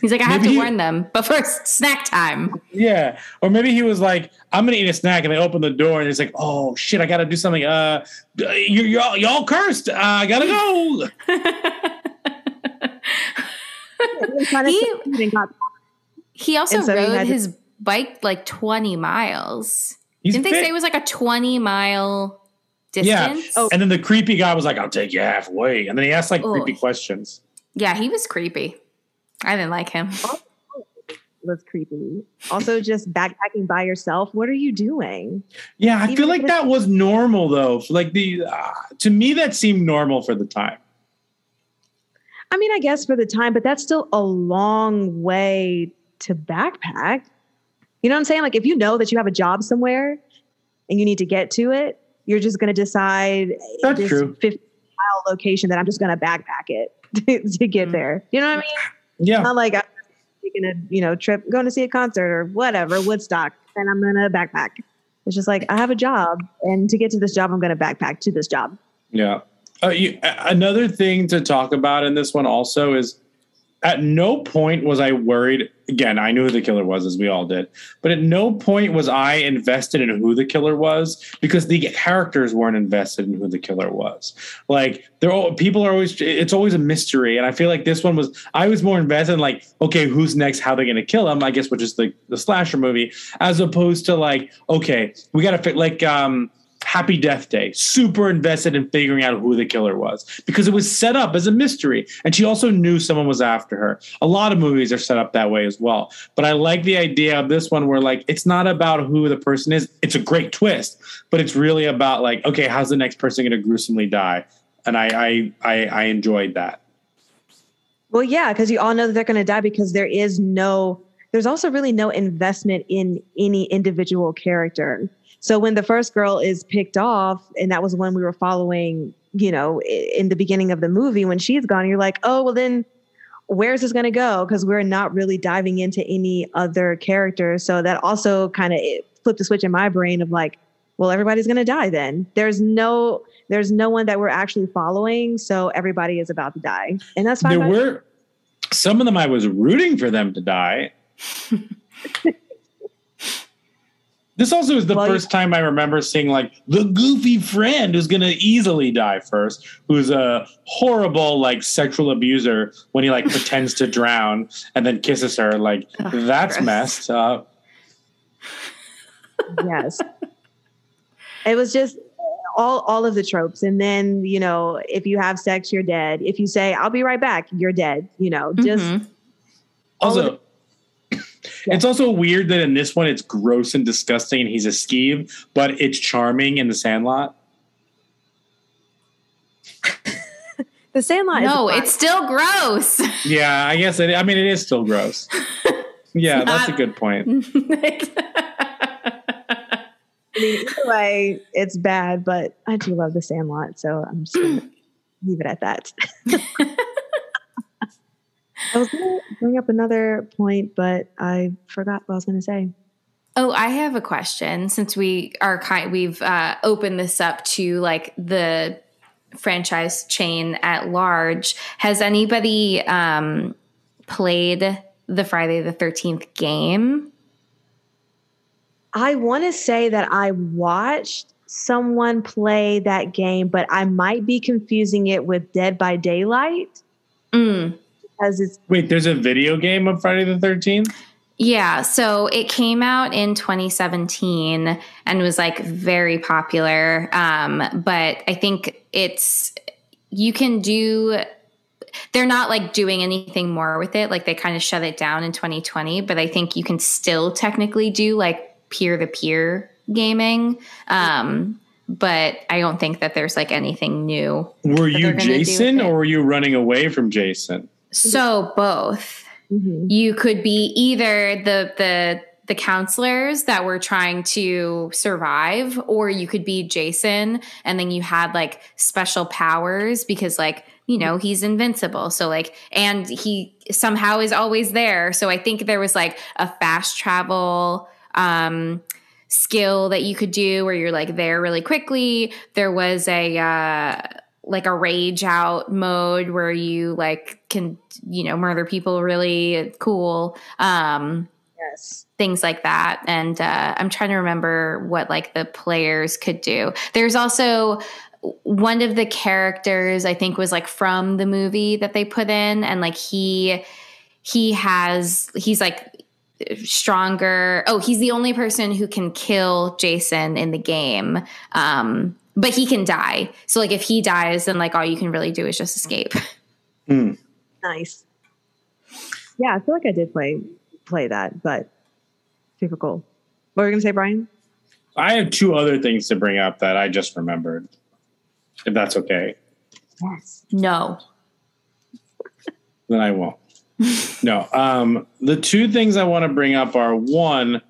He's like, I have maybe to warn them, but first, snack time. Yeah. Or maybe he was like, I'm going to eat a snack. And they open the door and he's like, oh, shit, I got to do something. Uh, you're, you're, all, you're all cursed. Uh, I got to go. he, he also so rode he his to- bike like twenty miles. He's Didn't fit. They say it was like a twenty mile distance? Yeah. Oh. And then the creepy guy was like, I'll take you halfway. And then he asked like Ooh. creepy questions. Yeah, he was creepy. I didn't like him. That's creepy. Also, just backpacking by yourself. What are you doing? Yeah, I Even feel like that was normal, though. Like the uh, to me, that seemed normal for the time. I mean, I guess for the time, but that's still a long way to backpack. You know what I'm saying? Like, if you know that you have a job somewhere and you need to get to it, you're just going to decide that's this true. fifty mile location that I'm just going to backpack it to, to get mm-hmm. there. You know what I mean? Yeah. Not like I'm taking a you know trip, going to see a concert or whatever, Woodstock, and I'm gonna backpack. It's just like I have a job, and to get to this job, I'm gonna backpack to this job. Yeah. Uh, you, another thing to talk about in this one also is at no point was I worried. Again, I knew who the killer was, as we all did. But at no point was I invested in who the killer was, because the characters weren't invested in who the killer was. Like, they're all, people are always, it's always a mystery. And I feel like this one was, I was more invested in like, okay, who's next? How they're going to kill him, I guess, which is the, the slasher movie, as opposed to like, okay, we got to fit like, um, Happy Death Day, super invested in figuring out who the killer was, because it was set up as a mystery. And she also knew someone was after her. A lot of movies are set up that way as well. But I like the idea of this one where, like, it's not about who the person is. It's a great twist, but it's really about, like, okay, how's the next person going to gruesomely die? And I, I, I, I enjoyed that. Well, yeah, because you all know that they're going to die, because there is no, there's also really no investment in any individual character. So when the first girl is picked off, and that was when we were following, you know, in the beginning of the movie, when she's gone, you're like, oh, well, then where's this going to go? Because we're not really diving into any other characters. So that also kind of flipped a switch in my brain of like, well, everybody's going to die then. There's no there's no one that we're actually following. So everybody is about to die. And that's fine. There were me. Some of them I was rooting for them to die. This also is the well, first time I remember seeing, like, the goofy friend who's going to easily die first, who's a horrible, like, sexual abuser when he, like, pretends to drown and then kisses her. Like, oh, that's gross. Messed up. Yes. It was just all all of the tropes. And then, you know, if you have sex, you're dead. If you say, I'll be right back, you're dead. You know, just. Mm-hmm. Also. Yeah. It's also weird that in this one it's gross and disgusting and he's a skeeve, but it's charming in The Sandlot. The Sandlot no, is it's still gross. Yeah, I guess it I mean it is still gross. Yeah, that's not a good point. I mean, anyway, it's bad, but I do love The Sandlot, so I'm just going to leave it at that. I was going to bring up another point, but I forgot what I was going to say. Oh, I have a question. Since we are kind, we've uh, opened this up to like the franchise chain at large. Has anybody um, played the Friday the thirteenth game? I want to say that I watched someone play that game, but I might be confusing it with Dead by Daylight. Mm. It's- Wait, there's a video game of Friday the thirteenth? Yeah, so it came out in twenty seventeen and was like very popular. Um, but I think it's, you can do, they're not like doing anything more with it. Like they kind of shut it down in twenty twenty, but I think you can still technically do like peer-to-peer gaming. Um, but I don't think that there's like anything new. Were you Jason or were you running away from Jason? So both. Mm-hmm. You could be either the the the counselors that were trying to survive, or you could be Jason, and then you had like special powers because like, you know, he's invincible. So like, and he somehow is always there. So I think there was like a fast travel um skill that you could do where you're like there really quickly. There was a uh like a rage out mode where you like can, you know, murder people really cool. Um, yes. Things like that. And, uh, I'm trying to remember what like the players could do. There's also one of the characters I think was like from the movie that they put in. And like, he, he has, he's like, stronger. Oh, he's the only person who can kill Jason in the game. Um, But he can die. So, like, if he dies, then, like, all you can really do is just escape. Mm. Nice. Yeah, I feel like I did play play that, but super cool. What were you going to say, Brian? I have two other things to bring up that I just remembered, if that's okay. Yes. No. Then I won't. No. Um, the two things I want to bring up are, one,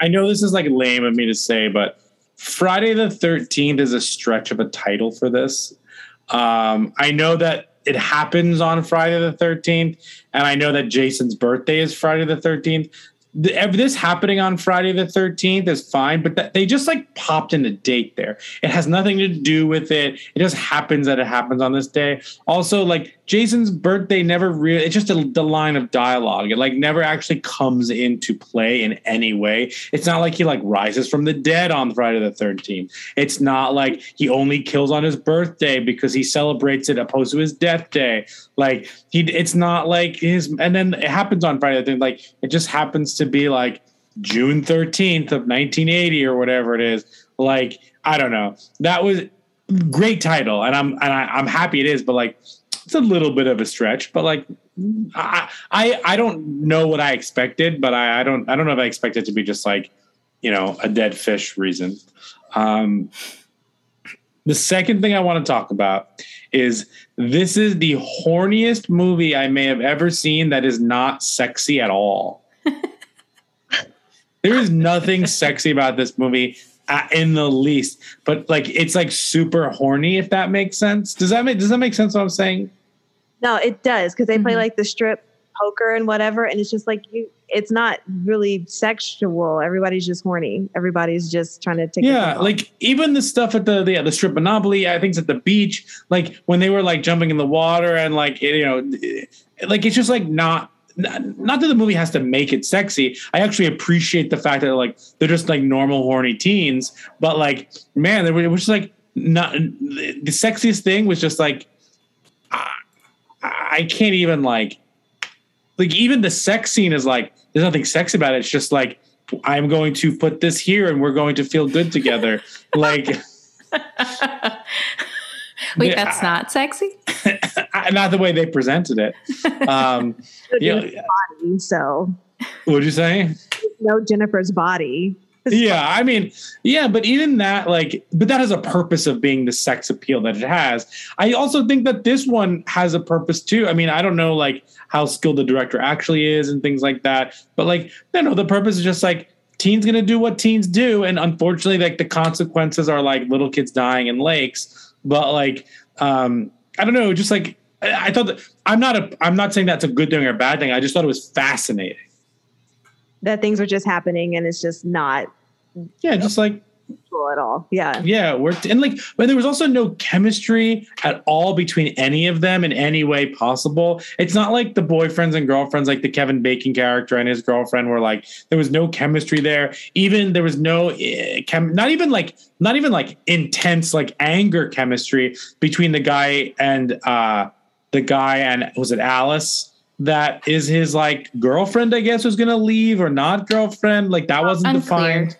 I know this is, like, lame of me to say, but Friday the thirteenth is a stretch of a title for this. Um, I know that it happens on Friday the thirteenth, and I know that Jason's birthday is Friday the thirteenth, the, this happening on Friday the thirteenth is fine, but that, they just like popped in a date there. It has nothing to do with it. It just happens that it happens on this day. Also, like Jason's birthday never really, it's just a, the line of dialogue. It like never actually comes into play in any way. It's not like he like rises from the dead on Friday the thirteenth. It's not like he only kills on his birthday because he celebrates it opposed to his death day. Like he, it's not like his, and then it happens on Friday the thirteenth. Like it just happens to be like June thirteenth of nineteen eighty or whatever it is. Like, I don't know. That was great title. And I'm, and I, I'm happy it is, but like, it's a little bit of a stretch, but like, I, I, I don't know what I expected, but I, I don't, I don't know if I expect it to be just like, you know, a dead fish reason. Um, the second thing I want to talk about is this is the horniest movie I may have ever seen that is not sexy at all. There is nothing sexy about this movie in the least, but like it's like super horny, if that makes sense. Does that make does that make sense what I'm saying? No, it does, because they mm-hmm. play like the strip poker and whatever, and it's just like you. It's not really sexual. Everybody's just horny. Everybody's just trying to take. Yeah, like even the stuff at the the, yeah, the strip monopoly. I think it's at the beach. Like when they were like jumping in the water and like you know, like it's just like not. Not that the movie has to make it sexy. I actually appreciate the fact that like they're just like normal horny teens, but like man, it was just like not the sexiest thing was just like I, I can't even like like even the sex scene is like there's nothing sexy about it. It's just like I'm going to put this here and we're going to feel good together. Like wait, that's I, not sexy. Not the way they presented it. Um, you know, body, so what'd you say? No, Jennifer's body. Yeah, I mean, yeah, but even that, like, but that has a purpose of being the sex appeal that it has. I also think that this one has a purpose too. I mean, I don't know like how skilled the director actually is and things like that, but like, no, no, the purpose is just like teens gonna do what teens do, and unfortunately, like the consequences are like little kids dying in lakes. But like, um, I don't know, just like. I thought that I'm not a, I'm not saying that's a good thing or a bad thing. I just thought it was fascinating that things are just happening and it's just not. Yeah. Just like at all. Yeah. Yeah. It worked. And like, but there was also no chemistry at all between any of them in any way possible. It's not like the boyfriends and girlfriends, like the Kevin Bacon character and his girlfriend were like, there was no chemistry there. Even there was no, uh, chem- not even like, not even like intense, like anger chemistry between the guy and, uh, the guy and was it Alice that is his like girlfriend, I guess, was going to leave or not girlfriend. Like that wasn't unclear. Defined.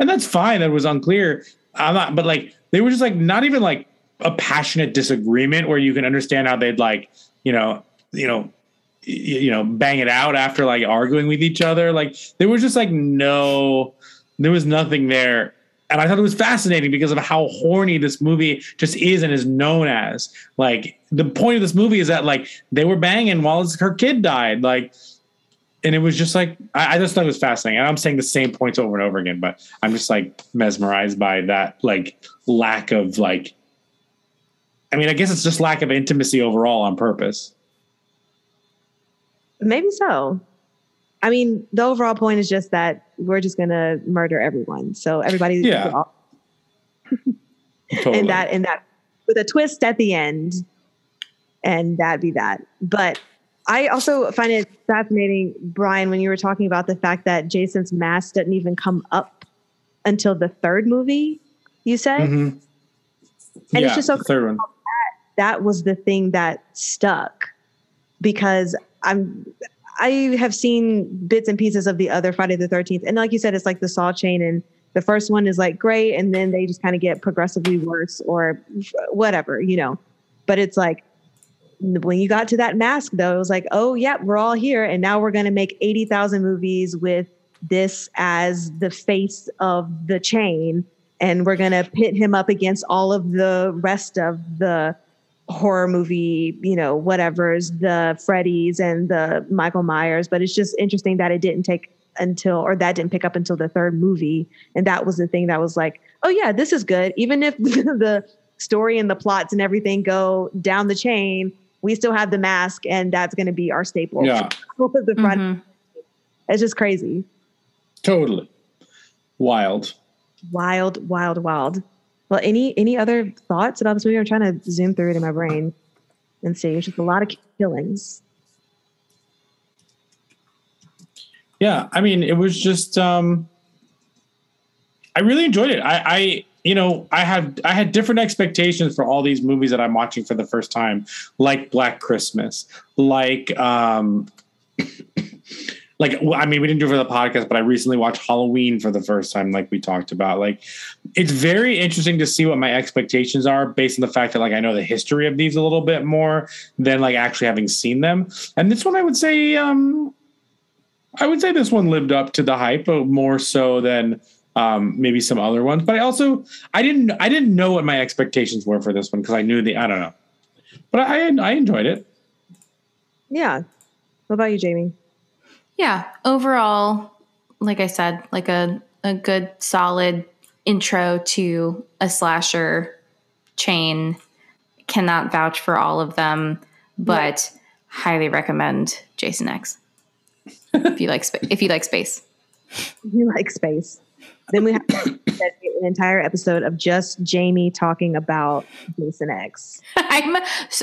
And that's fine. It was unclear. I'm not, but like, they were just like, not even like a passionate disagreement where you can understand how they'd like, you know, you know, you know, bang it out after like arguing with each other. Like they were just like, no, there was nothing there. And I thought it was fascinating because of how horny this movie just is and is known as. Like the point of this movie is that like they were banging while his, her kid died. Like, and it was just like, I, I just thought it was fascinating. And I'm saying the same points over and over again, but I'm just like mesmerized by that like lack of like, I mean, I guess it's just lack of intimacy overall on purpose. Maybe so. I mean, the overall point is just that we're just going to murder everyone. So everybody. Yeah. All- totally. And that, and that with a twist at the end, and that'd be that. But I also find it fascinating, Brian, when you were talking about the fact that Jason's mask didn't even come up until the third movie, you said. Mm-hmm. And yeah, it's just so the third one. That, that was the thing that stuck, because I'm, I have seen bits and pieces of the other Friday the thirteenth. And like you said, it's like the Saw chain, and the first one is like great, and then they just kind of get progressively worse or whatever, you know. But it's like when you got to that mask, though, it was like, oh, yeah, we're all here. And now we're going to make eighty thousand movies with this as the face of the chain. And we're going to pit him up against all of the rest of the horror movie, you know, whatever's the Freddy's and the Michael Myers. But it's just interesting that it didn't take until, or that didn't pick up until the third movie. And that was the thing that was like, oh yeah, this is good. Even if the story and the plots and everything go down the chain, we still have the mask, and that's going to be our staple. Yeah. The front. Mm-hmm. It's just crazy. Totally. Wild. Wild, wild, wild. Well, any any other thoughts about this movie? I'm trying to zoom through it in my brain and see. It's just a lot of killings. Yeah, I mean, it was just, um, I really enjoyed it. I, I, you know, I had, I had different expectations for all these movies that I'm watching for the first time, like Black Christmas, like, um, like, I mean, we didn't do it for the podcast, but I recently watched Halloween for the first time, like we talked about. Like, it's very interesting to see what my expectations are based on the fact that, like, I know the history of these a little bit more than, like, actually having seen them. And this one, I would say, um, I would say this one lived up to the hype, but more so than um, maybe some other ones. But I also, I didn't, I didn't know what my expectations were for this one because I knew the, I don't know. But I, I enjoyed it. Yeah. What about you, Jamie? Yeah. Overall, like I said, like a, a good solid intro to a slasher chain. Cannot vouch for all of them, but yeah. Highly recommend Jason X. If you like, spa- if you like space, if you like space, then we have to dedicate an entire episode of just Jamie talking about Jason X. I'm,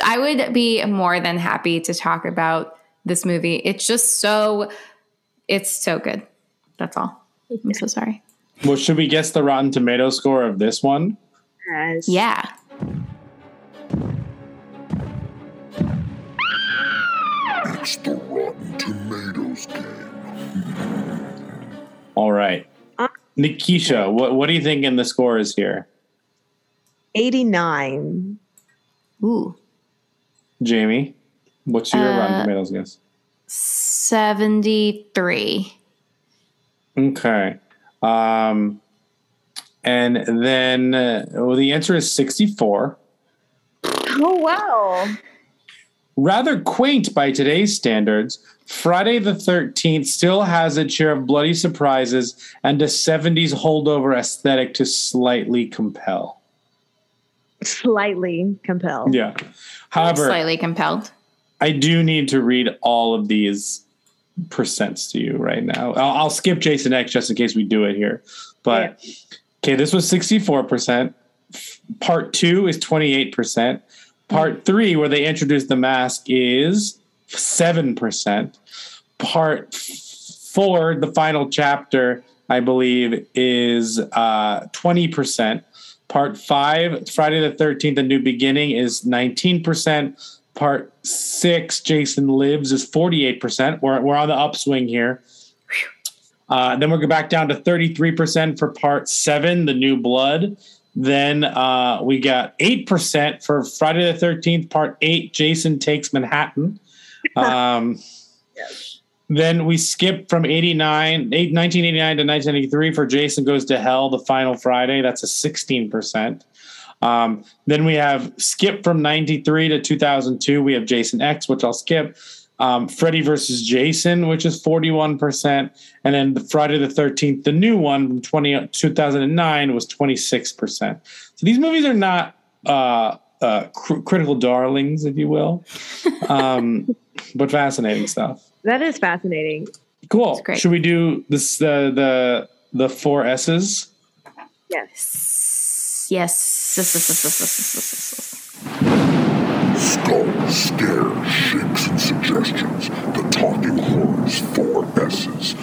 I would be more than happy to talk about this movie. It's just so, it's so good. That's all. I'm so sorry. Well, should we guess the Rotten Tomatoes score of this one? Yes. Yeah. It's the Rotten Tomatoes game. All right. Nikisha, what, what do you think in the score is here? eighty-nine. Ooh. Jamie, what's your uh, Rotten Tomatoes guess? seventy-three. Okay. Um, and then uh, well, the answer is sixty-four. Oh, wow. Rather quaint by today's standards, Friday the thirteenth still has its share of bloody surprises and a seventies holdover aesthetic to slightly compel. Slightly compel. Yeah. However, slightly compelled. I do need to read all of these percents to you right now. I'll, I'll skip Jason X just in case we do it here. But, yeah. Okay, this was sixty-four percent. Part two is twenty-eight percent. Part three, where they introduce the mask, is seven percent. Part four, the final chapter, I believe, is uh, twenty percent. Part five, Friday the thirteenth, A New Beginning, is nineteen percent. Part six, Jason Lives, is forty-eight percent. We're, we're on the upswing here. Uh, then we'll go back down to thirty-three percent for part seven, The New Blood. Then uh, we got eight percent for Friday the thirteenth, Part eight, Jason Takes Manhattan. Um, yes. Then we skip from eighty-nine, eight, nineteen eighty-nine to nineteen eighty-three for Jason Goes to Hell, The Final Friday. That's a sixteen percent. Um, then we have skip from ninety-three to two thousand two. We have Jason X, which I'll skip. Um, Freddy versus Jason, which is forty-one percent. And then the Friday the thirteenth, the new one from twenty, two thousand nine was twenty-six percent. So these movies are not uh, uh, cr- critical darlings, if you will, um, but fascinating stuff. That is fascinating. Cool. Should we do this? Uh, the the four S's? Yes. Yes. Yes. Skull, scare, shapes, and suggestions. The talking horns, four S's.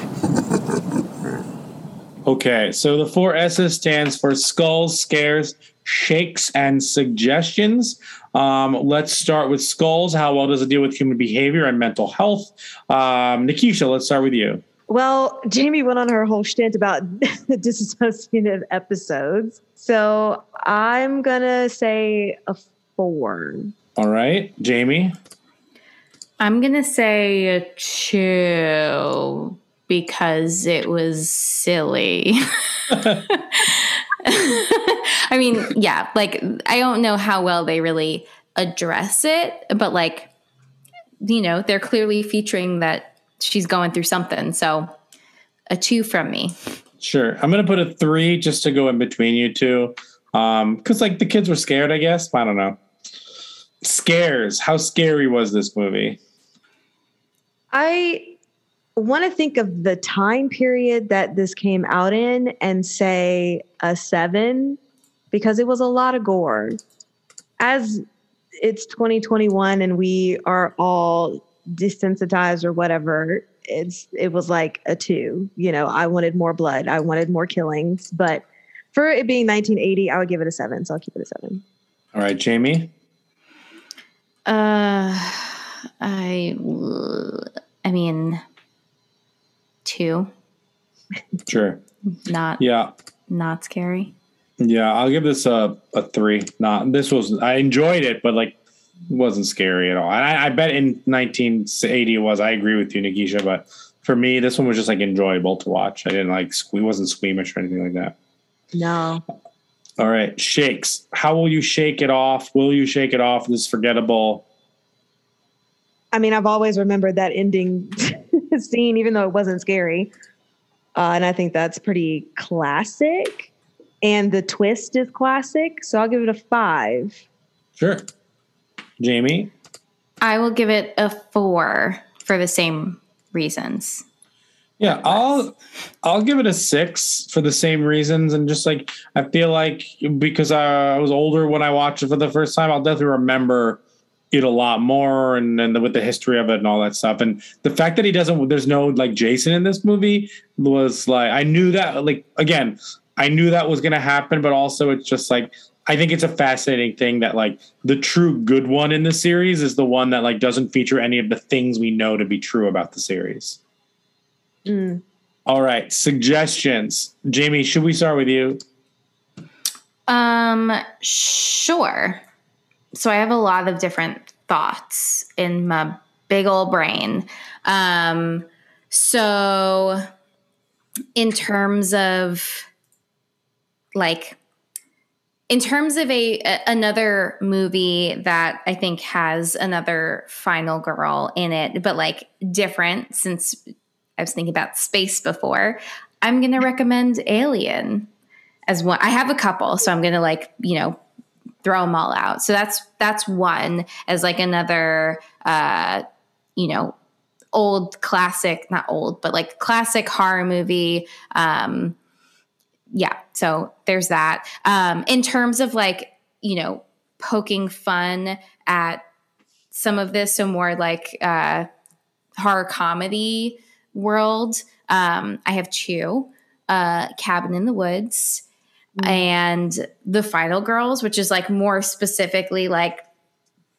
Okay, so the four S's stands for skulls, scares, shakes, and suggestions. Um, let's start with skulls. How well does it deal with human behavior and mental health? Um, Nikisha, let's start with you. Well, Jamie went on her whole stint about disassociative episodes. So I'm going to say a four. All right, Jamie. I'm going to say a two because it was silly. I mean, yeah, like I don't know how well they really address it, but like, you know, they're clearly featuring that she's going through something. So a two from me. Sure. I'm going to put a three just to go in between you two. Um, 'cause like the kids were scared, I guess. I don't know. Scares. How scary was this movie? I want to think of the time period that this came out in and say a seven, because it was a lot of gore. As it's twenty twenty-one and we are all desensitized or whatever, it's it was like a two. You know, I wanted more blood. I wanted more killings. But for it being nineteen eighty, I would give it a seven. So I'll keep it a seven. All right, Jamie? Uh, I, I mean, two. Sure. Not, yeah. Not scary. Yeah, I'll give this a, a three. Not this was I enjoyed it, but like it wasn't scary at all. And I, I bet in nineteen eighty it was. I agree with you, Nikisha, but for me, this one was just like enjoyable to watch. I didn't like sque- wasn't squeamish or anything like that. No. All right, shakes. How will you shake it off? Will you shake it off? This is forgettable. I mean, I've always remembered that ending scene, even though it wasn't scary, uh, and I think that's pretty classic. And the twist is classic, so I'll give it a five. Sure. Jamie? I will give it a four for the same reasons. Yeah, I'll I'll give it a six for the same reasons. And just like, I feel like because I was older when I watched it for the first time, I'll definitely remember it a lot more, and, and the, with the history of it and all that stuff. And the fact that he doesn't, there's no like Jason in this movie was like, I knew that, like, again, I knew that was going to happen, but also it's just like, I think it's a fascinating thing that like the true good one in the series is the one that like doesn't feature any of the things we know to be true about the series. Mm. All right. Suggestions. Jamie, should we start with you? Um, sure. So I have a lot of different thoughts in my big old brain. Um, so in terms of, Like, in terms of a, a another movie that I think has another final girl in it, but like different, since I was thinking about space before, I'm going to recommend Alien as one. I have a couple, so I'm going to like, you know, throw them all out. So that's, that's one as like another, uh, you know, old classic, not old, but like classic horror movie, um, yeah, so there's that. Um, in terms of like, you know, poking fun at some of this, so more like uh, horror comedy world, um, I have two, uh, Cabin in the Woods mm-hmm. and The Final Girls, which is like more specifically like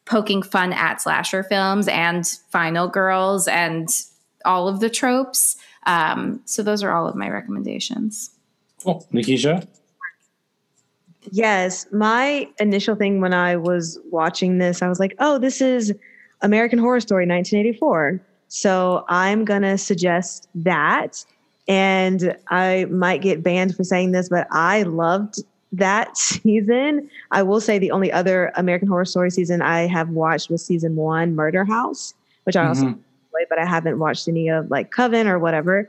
poking fun at slasher films and Final Girls and all of the tropes. Um, so those are all of my recommendations. Oh, Nikisha? Yes. My initial thing when I was watching this, I was like, oh, this is American Horror Story nineteen eighty-four. So I'm going to suggest that. And I might get banned for saying this, but I loved that season. I will say the only other American Horror Story season I have watched was season one, Murder House, which I also mm-hmm. enjoyed, but I haven't watched any of like Coven or whatever.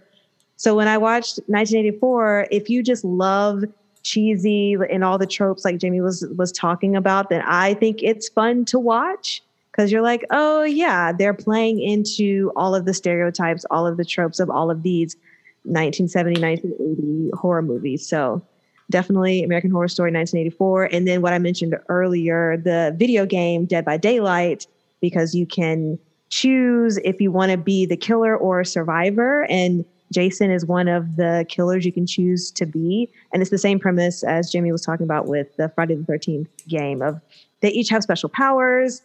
So when I watched nineteen eighty-four, if you just love cheesy and all the tropes like Jamie was was talking about, then I think it's fun to watch because you're like, oh, yeah, they're playing into all of the stereotypes, all of the tropes of all of these nineteen seventy, nineteen eighty horror movies. So definitely American Horror Story nineteen eighty-four. And then what I mentioned earlier, the video game Dead by Daylight, because you can choose if you want to be the killer or a survivor, and Jason is one of the killers you can choose to be. And it's the same premise as Jamie was talking about with the Friday the thirteenth game of they each have special powers,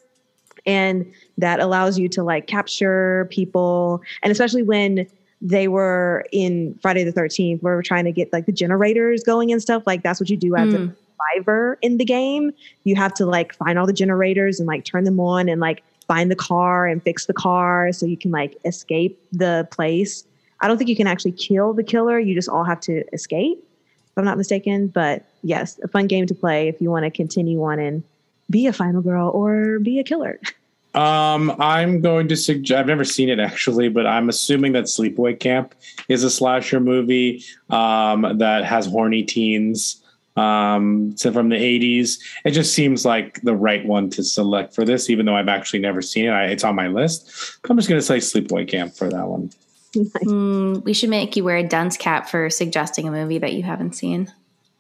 and that allows you to like capture people. And especially when they were in Friday the thirteenth, where we're trying to get like the generators going and stuff, like that's what you do as mm. a survivor in the game. You have to like find all the generators and like turn them on and like find the car and fix the car so you can like escape the place. I don't think you can actually kill the killer. You just all have to escape, if I'm not mistaken. But yes, a fun game to play if you want to continue on and be a final girl or be a killer. Um, I'm going to suggest, I've never seen it actually, but I'm assuming that Sleepaway Camp is a slasher movie um, that has horny teens um, so from the eighties. It just seems like the right one to select for this, even though I've actually never seen it. I, it's on my list. I'm just going to say Sleepaway Camp for that one. Mm, we should make you wear a dunce cap for suggesting a movie that you haven't seen.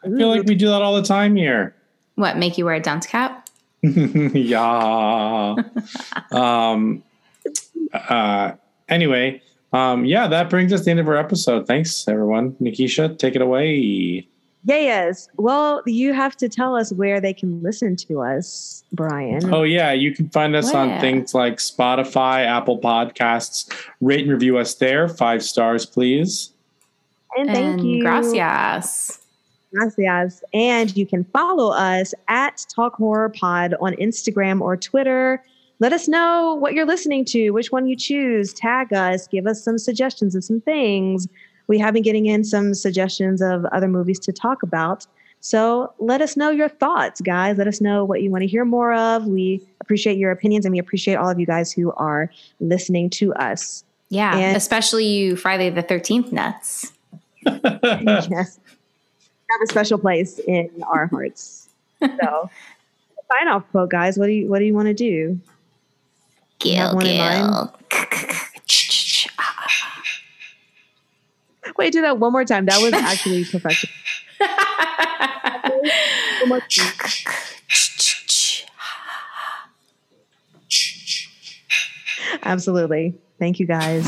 I feel like we do that all the time here. What, make you wear a dunce cap? Yeah. um, uh, anyway, um, yeah, that brings us to the end of our episode. Thanks, everyone. Nikisha, take it away. Yeah, yes. Well, you have to tell us where they can listen to us, Brian. Oh, yeah. You can find us where? on things like Spotify, Apple Podcasts. Rate and review us there. Five stars, please. And thank and you. Gracias. Gracias. And you can follow us at Talk Horror Pod on Instagram or Twitter. Let us know what you're listening to, which one you choose. Tag us. Give us some suggestions of some things. We have been getting in some suggestions of other movies to talk about. So let us know your thoughts, guys. Let us know what you want to hear more of. We appreciate your opinions, and we appreciate all of you guys who are listening to us. Yeah, and especially you Friday the thirteenth nuts. Yes. Have a special place in our hearts. So sign off quote, guys. What do you what do you want to do? Gil, Gil. Wait, do that one more time. That was actually professional. Absolutely. Thank you, guys.